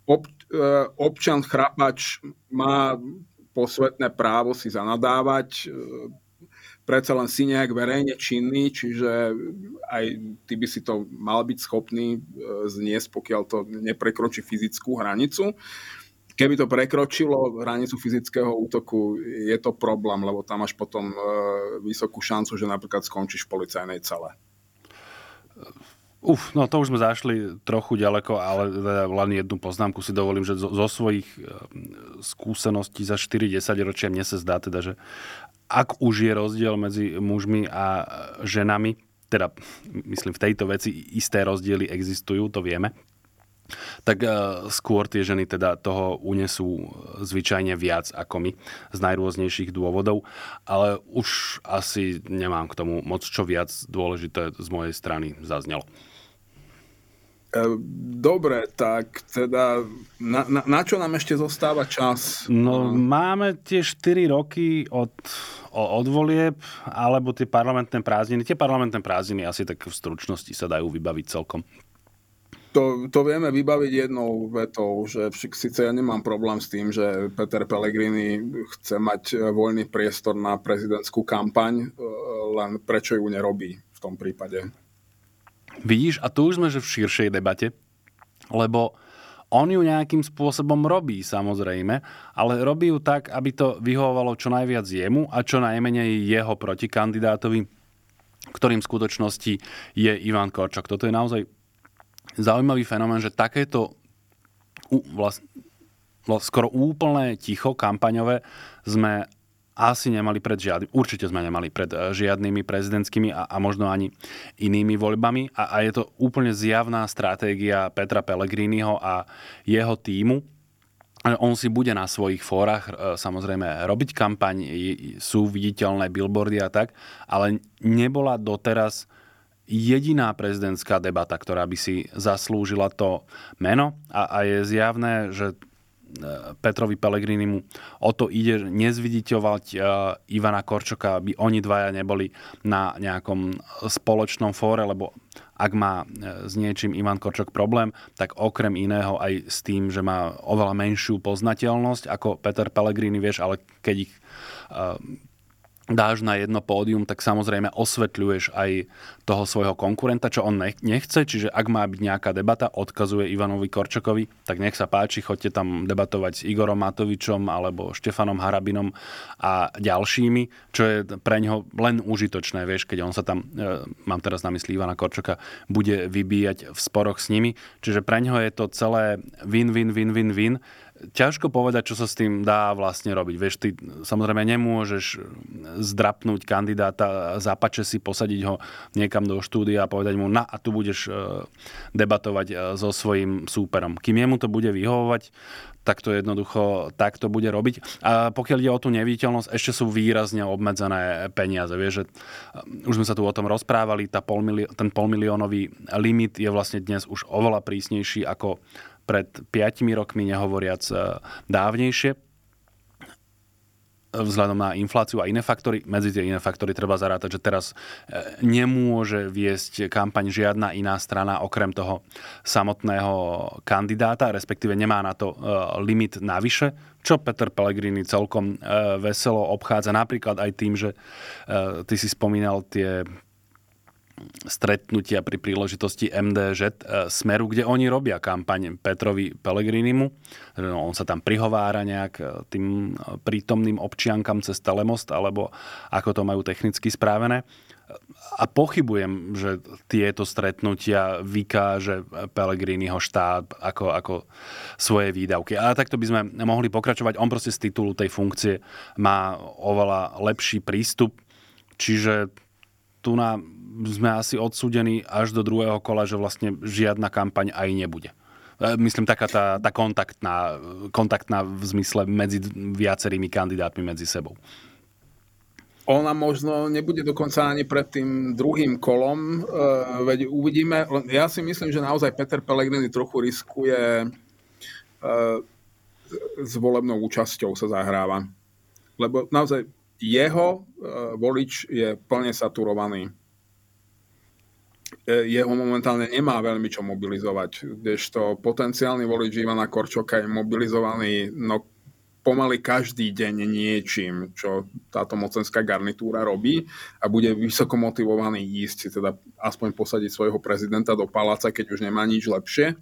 ob, e, občan Chrapač má posvetné právo si zanadávať, predsa len si nejak verejne činný, čiže aj ty by si to mal byť schopný zniesť, pokiaľ to neprekročí fyzickú hranicu. Keby to prekročilo hranicu fyzického útoku, je to problém, lebo tam máš potom vysokú šancu, že napríklad skončíš v policajnej cele. Uf, no to už sme zašli trochu ďaleko, ale len jednu poznámku si dovolím, že zo, zo svojich skúseností za štyri desať ročia mne sa zdá teda, že ak už je rozdiel medzi mužmi a ženami, teda myslím v tejto veci isté rozdiely existujú, to vieme, tak skôr tie ženy teda toho unesú zvyčajne viac ako my z najrôznejších dôvodov, ale už asi nemám k tomu moc čo viac, dôležité z mojej strany zaznelo. Dobre, tak teda na, na, na čo nám ešte zostáva čas? No, máme tie štyri roky od, od volieb, alebo tie parlamentné prázdniny. Tie parlamentné prázdniny asi tak v stručnosti sa dajú vybaviť celkom. To, to vieme vybaviť jednou vetou, že síce ja nemám problém s tým, že Peter Pellegrini chce mať voľný priestor na prezidentskú kampaň, len prečo ju nerobí v tom prípade. Vidíš, a tu už sme že v širšej debate, lebo on ju nejakým spôsobom robí, samozrejme, ale robí ju tak, aby to vyhovovalo čo najviac jemu a čo najmenej jeho protikandidátovi, ktorým v skutočnosti je Ivan Korčok. Toto je naozaj zaujímavý fenomén, že takéto vlast, vlast, skoro úplné ticho kampaňové sme asi nemali pred žiadnymi, určite sme nemali pred žiadnymi prezidentskými a, a možno ani inými voľbami a, a je to úplne zjavná stratégia Petra Pellegriniho a jeho tímu. On si bude na svojich fórach samozrejme robiť kampaň, sú viditeľné billboardy a tak, ale nebola doteraz jediná prezidentská debata, ktorá by si zaslúžila to meno a, a je zjavné, že Petrovi Pellegrinimu o to ide nezviditeľovať Ivana Korčoka, aby oni dvaja neboli na nejakom spoločnom fóre, lebo ak má s niečím Ivan Korčok problém, tak okrem iného aj s tým, že má oveľa menšiu poznateľnosť ako Peter Pellegrini, vieš, ale keď ich dáš na jedno pódium, tak samozrejme osvetľuješ aj toho svojho konkurenta, čo on nechce, čiže ak má byť nejaká debata, odkazuje Ivanovi Korčokovi, tak nech sa páči, choďte tam debatovať s Igorom Matovičom alebo Štefanom Harabinom a ďalšími, čo je preňho len užitočné, vieš, keď on sa tam, mám teraz na mysli Ivana Korčoka, bude vybíjať v sporoch s nimi, čiže preňho je to celé win, win, win, win, win, ťažko povedať, čo sa s tým dá vlastne robiť. Vieš, ty samozrejme nemôžeš zdrapnúť kandidáta, zapače si, posadiť ho niekam do štúdia a povedať mu, na a tu budeš debatovať so svojím súperom. Kým jemu to bude vyhovovať, tak to jednoducho takto bude robiť. A pokiaľ ide o tú neviditeľnosť, ešte sú výrazne obmedzené peniaze. Vieš, že už sme sa tu o tom rozprávali, tá pol milió- ten polmiliónový limit je vlastne dnes už oveľa prísnejší ako pred piatimi rokmi, nehovoriac dávnejšie, vzhľadom na infláciu a iné faktory. Medzi tie iné faktory treba zarátať, že teraz nemôže viesť kampaň žiadna iná strana okrem toho samotného kandidáta, respektíve nemá na to limit navyše, čo Peter Pellegrini celkom veselo obchádza, napríklad aj tým, že ty si spomínal tie stretnutia pri príležitosti em dé žet Smeru, kde oni robia kampaň Petrovi Pellegrinimu. No, on sa tam prihovára nejak tým prítomným občiankam cez telemost, alebo ako to majú technicky správené. A pochybujem, že tieto stretnutia vykáže Pellegriniho štáb ako, ako svoje výdavky. A takto by sme mohli pokračovať. On proste z titulu tej funkcie má oveľa lepší prístup, čiže tu na, sme asi odsúdení až do druhého kola, že vlastne žiadna kampaň aj nebude. Myslím, taká tá, tá kontaktná, kontaktná v zmysle medzi viacerými kandidátmi medzi sebou. Ona možno nebude dokonca ani pred tým druhým kolom, veď uvidíme. Ja si myslím, že naozaj Peter Pellegrini trochu riskuje s volebnou účasťou sa zahráva. Lebo naozaj jeho volič je plne saturovaný. Jeho momentálne nemá veľmi čo mobilizovať, kdežto potenciálny volič Ivana Korčoka je mobilizovaný no, pomaly každý deň niečím, čo táto mocenská garnitúra robí a bude vysoko motivovaný ísť si teda aspoň posadiť svojho prezidenta do paláca, keď už nemá nič lepšie.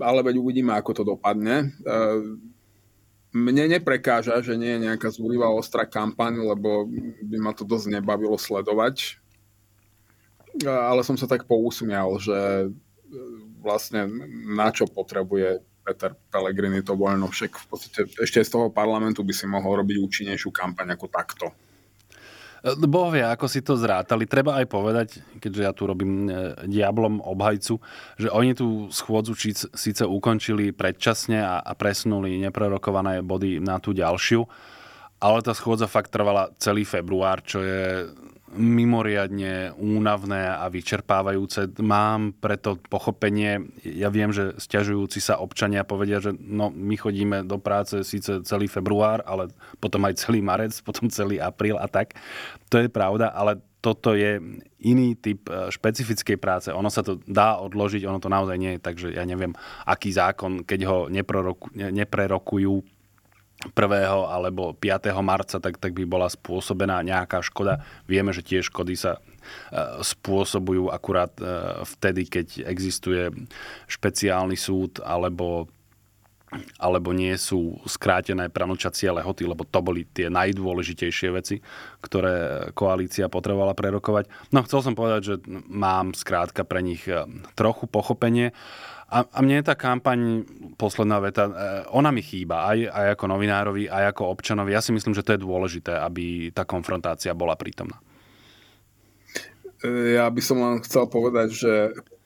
Ale veď uvidíme, ako to dopadne. Mne neprekáža, že nie je nejaká zúrivá ostrá kampaň, lebo by ma to dosť nebavilo sledovať. Ale som sa tak pousmial, že vlastne na čo potrebuje Peter Pellegrini to voľno. Však v podstate ešte z toho parlamentu by si mohol robiť účinnejšiu kampaň ako takto. Boh vie, ako si to zrátali. Treba aj povedať, keďže ja tu robím diablom obhajcu, že oni tú schôdzu síce ukončili predčasne a presunuli neprerokované body na tú ďalšiu, ale tá schôdza fakt trvala celý február, čo je mimoriadne únavné a vyčerpávajúce. Mám preto pochopenie. Ja viem, že sťažujúci sa občania povedia, že no, my chodíme do práce síce celý február, ale potom aj celý marec, potom celý apríl a tak. To je pravda, ale toto je iný typ špecifickej práce. Ono sa to dá odložiť, ono to naozaj nie je, takže ja neviem, aký zákon, keď ho neproroku, neprerokujú prvého alebo piateho marca, tak, tak by bola spôsobená nejaká škoda. Vieme, že tie škody sa spôsobujú akurát vtedy, keď existuje špeciálny súd alebo, alebo nie sú skrátené premlčacie lehoty, lebo to boli tie najdôležitejšie veci, ktoré koalícia potrebovala prerokovať. No chcel som povedať, že mám skrátka pre nich trochu pochopenie. A, a mne tá kampaň, posledná veta, ona mi chýba aj, aj ako novinárovi, aj ako občanovi. Ja si myslím, že to je dôležité, aby tá konfrontácia bola prítomná. Ja by som len chcel povedať, že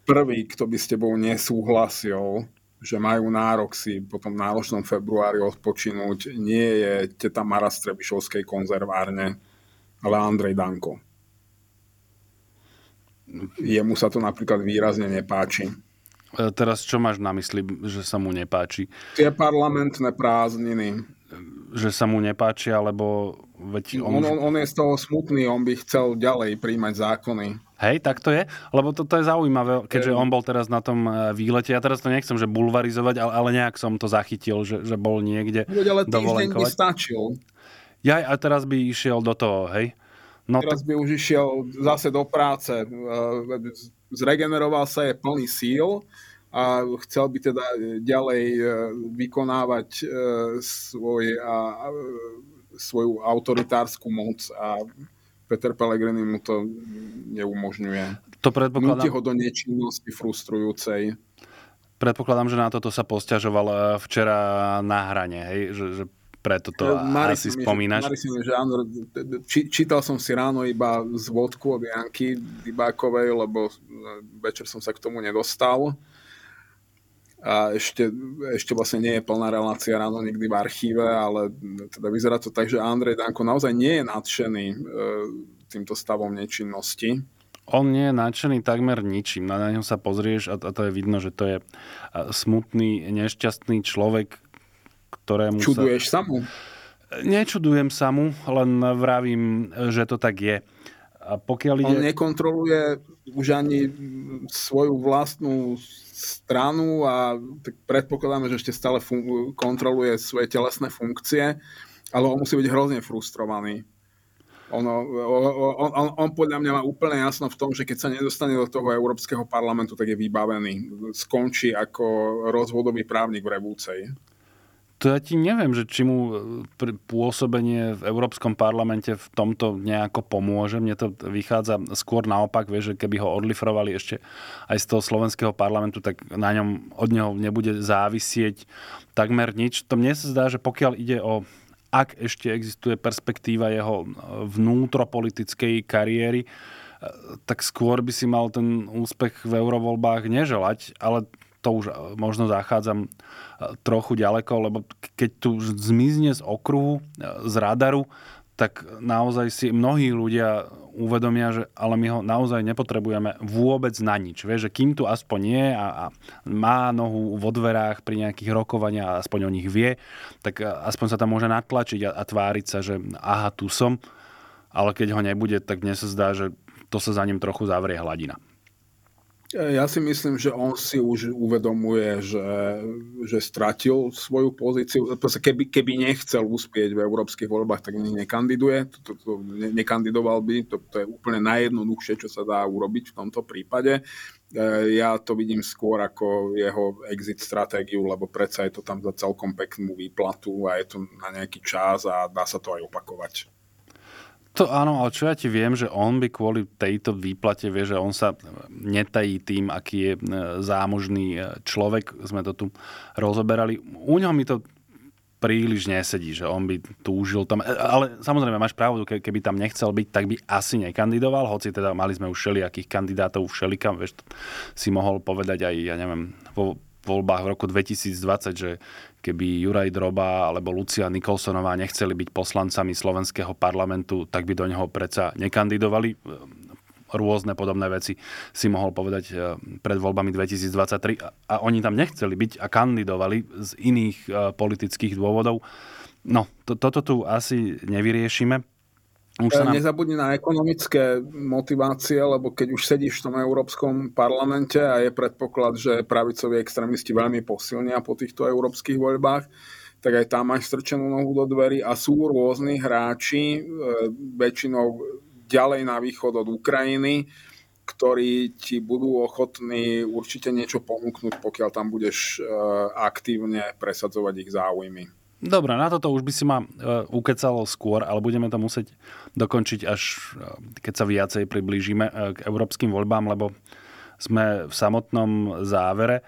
prvý, kto by s tebou nesúhlasil, že majú nárok si po tom náročnom februári odpočinúť, nie je teta Mara z Trebišovskej konzervárne, ale Andrej Danko. Jemu sa to napríklad výrazne nepáči. Teraz čo máš na mysli, že sa mu nepáči? Tie parlamentné prázdniny. Že sa mu nepáčia, lebo... Veď on... On, on, on je z toho smutný, on by chcel ďalej príjmať zákony. Hej, tak to je? Lebo to, to je zaujímavé, keďže on bol teraz na tom výlete. Ja teraz to nechcem, že bulvarizovať, ale, ale nejak som to zachytil, že, že bol niekde dovolenkovať. Ale týždeň by stačil. Jaj, a teraz by išiel do toho, hej? No, teraz tak... by už išiel zase do práce, zregeneroval sa, je plný síl a chcel by teda ďalej vykonávať svoj, a, svoju autoritárskú moc a Peter Pellegrini mu to neumožňuje. To predpokladám. Nutí ho do nečinnosti frustrujúcej. Predpokladám, že na toto sa posťažoval včera na hrane, hej? Že, že preto to Mari asi mi, spomínaš. Mari si mi, že áno, či, čítal som si ráno iba z vodku od Janky Dybákovej, lebo večer som sa k tomu nedostal. A ešte, ešte vlastne nie je plná relácia ráno nikdy v archíve, ale teda vyzerá to tak, že Andrej Danko naozaj nie je nadšený e, týmto stavom nečinnosti. On nie je nadšený takmer ničím. Na ňom sa pozrieš a, a to je vidno, že to je smutný, nešťastný človek, ktorému Čuduješ sa... Čuduješ sa mu? Nečudujem sa mu, len vravím, že to tak je. A pokiaľ ide... On nekontroluje už ani svoju vlastnú stranu a predpokladáme, že ešte stále fun- kontroluje svoje telesné funkcie, ale on musí byť hrozne frustrovaný. Ono, on, on, on podľa mňa má úplne jasno v tom, že keď sa nedostane do toho Európskeho parlamentu, tak je vybavený. Skončí ako rozvodový právnik v Revúcej. To ja ti neviem, že či mu pôsobenie v Európskom parlamente v tomto nejako pomôže. Mne to vychádza skôr naopak, vieš, že keby ho odlifrovali ešte aj z toho slovenského parlamentu, tak na ňom od neho nebude závisieť takmer nič. To mne sa zdá, že pokiaľ ide o... ak ešte existuje perspektíva jeho vnútropolitickej kariéry, tak skôr by si mal ten úspech v eurovoľbách neželať, ale to už možno zachádzam trochu ďaleko, lebo keď tu zmizne z okruhu, z radaru, tak naozaj si mnohí ľudia uvedomia, že ale my ho naozaj nepotrebujeme vôbec na nič. Vieš, že kým tu aspoň je a, a má nohu vo dverách pri nejakých rokovaniach a aspoň o nich vie, tak aspoň sa tam môže natlačiť a, a tváriť sa, že aha, tu som, ale keď ho nebude, tak mne sa zdá, že to sa za ním trochu zavrie hladina. Ja si myslím, že on si už uvedomuje, že, že stratil svoju pozíciu. Keby, keby nechcel uspieť v európskych voľbách, tak nekandiduje. To, to, to, nekandidoval by. To, to je úplne najjednoduchšie, čo sa dá urobiť v tomto prípade. Ja to vidím skôr ako jeho exit stratégiu, lebo predsa je to tam za celkom peknú výplatu a je to na nejaký čas a dá sa to aj opakovať. To áno, ale čo ja ti viem, že on by kvôli tejto výplate, vie, že on sa netají tým, aký je zámožný človek. Sme to tu rozoberali. U ňom mi to príliš nesedí, že on by túžil tam. Ale samozrejme, máš pravdu, keby tam nechcel byť, tak by asi nekandidoval, hoci teda mali sme už všelijakých kandidátov všelikam. Vieš, si mohol povedať aj, ja neviem, vo voľbách v roku dvetisícdvadsať, že keby Juraj Droba alebo Lucia Nikolsonová nechceli byť poslancami slovenského parlamentu, tak by do neho predsa nekandidovali. Rôzne podobné veci si mohol povedať pred voľbami dvetisícdvadsaťtri a oni tam nechceli byť a kandidovali z iných politických dôvodov. No, to, toto tu asi nevyriešime. Nám... Nezabudni na ekonomické motivácie, lebo keď už sedíš v tom Európskom parlamente a je predpoklad, že pravicoví extrémisti veľmi posilnia po týchto európskych voľbách, tak aj tam máš strčenú nohu do dverí a sú rôzni hráči, väčšinou ďalej na východ od Ukrajiny, ktorí ti budú ochotní určite niečo ponúknuť, pokiaľ tam budeš aktívne presadzovať ich záujmy. Dobre, na toto už by si ma ukecalo skôr, ale budeme to musieť dokončiť až keď sa viacej priblížime k európskym voľbám, lebo sme v samotnom závere.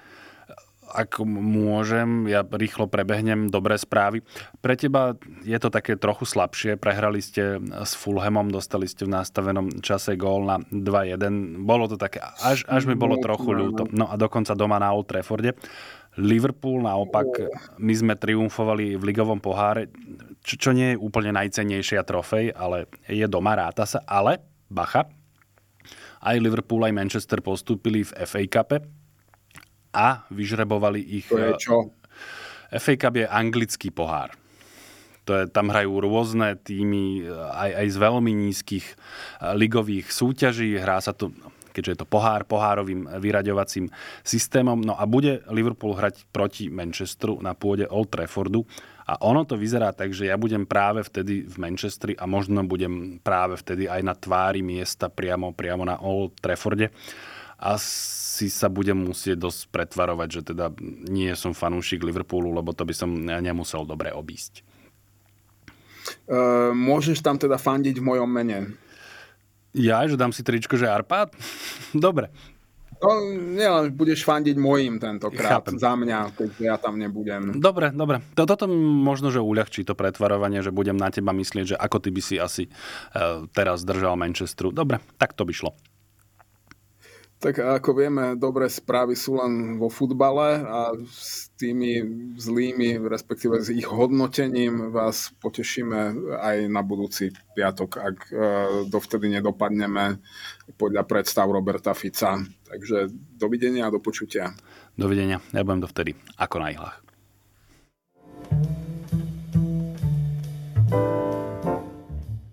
Ak môžem, ja rýchlo prebehnem dobré správy. Pre teba je to také trochu slabšie. Prehrali ste s Fulhamom, dostali ste v nastavenom čase gól na dva jeden. Bolo to také, až, až mi bolo trochu ľúto. No a dokonca doma na Old Trafforde. Liverpool, naopak, my sme triumfovali v ligovom poháre, čo, čo nie je úplne najcennejšia trofej, ale je doma, ráta sa. Ale, bacha, aj Liverpool, aj Manchester postúpili v ef ej Cupe a vyžrebovali ich... To je čo? ef ej Cup je anglický pohár. To je, tam hrajú rôzne týmy, aj, aj z veľmi nízkych ligových súťaží. Hrá sa to... keďže je to pohár, pohárovým vyraďovacím systémom. No a bude Liverpool hrať proti Manchesteru na pôde Old Traffordu. A ono to vyzerá tak, že ja budem práve vtedy v Manchesteri a možno budem práve vtedy aj na tvári miesta priamo, priamo na Old Trafforde. Asi sa budem musieť dosť pretvarovať, že teda nie som fanúšik Liverpoolu, lebo to by som nemusel dobre obísť. E, môžeš tam teda fandiť v mojom mene? Ja, že dám si tričko, že Arpád? Dobre. No, nielen budeš fandiť mojím tentokrát. Chápem. Za mňa, keďže ja tam nebudem. Dobre, dobre. Toto možno, že uľahčí to pretvarovanie, že budem na teba myslieť, že ako ty by si asi uh, teraz držal Manchesteru. Dobre, tak to by šlo. Tak ako vieme, dobré správy sú len vo futbale a s tými zlými, respektíve s ich hodnotením vás potešíme aj na budúci piatok, ak dovtedy nedopadneme podľa predstav Roberta Fica. Takže dovidenia a do počutia. Dovidenia, ja budem dovtedy ako na ihlách.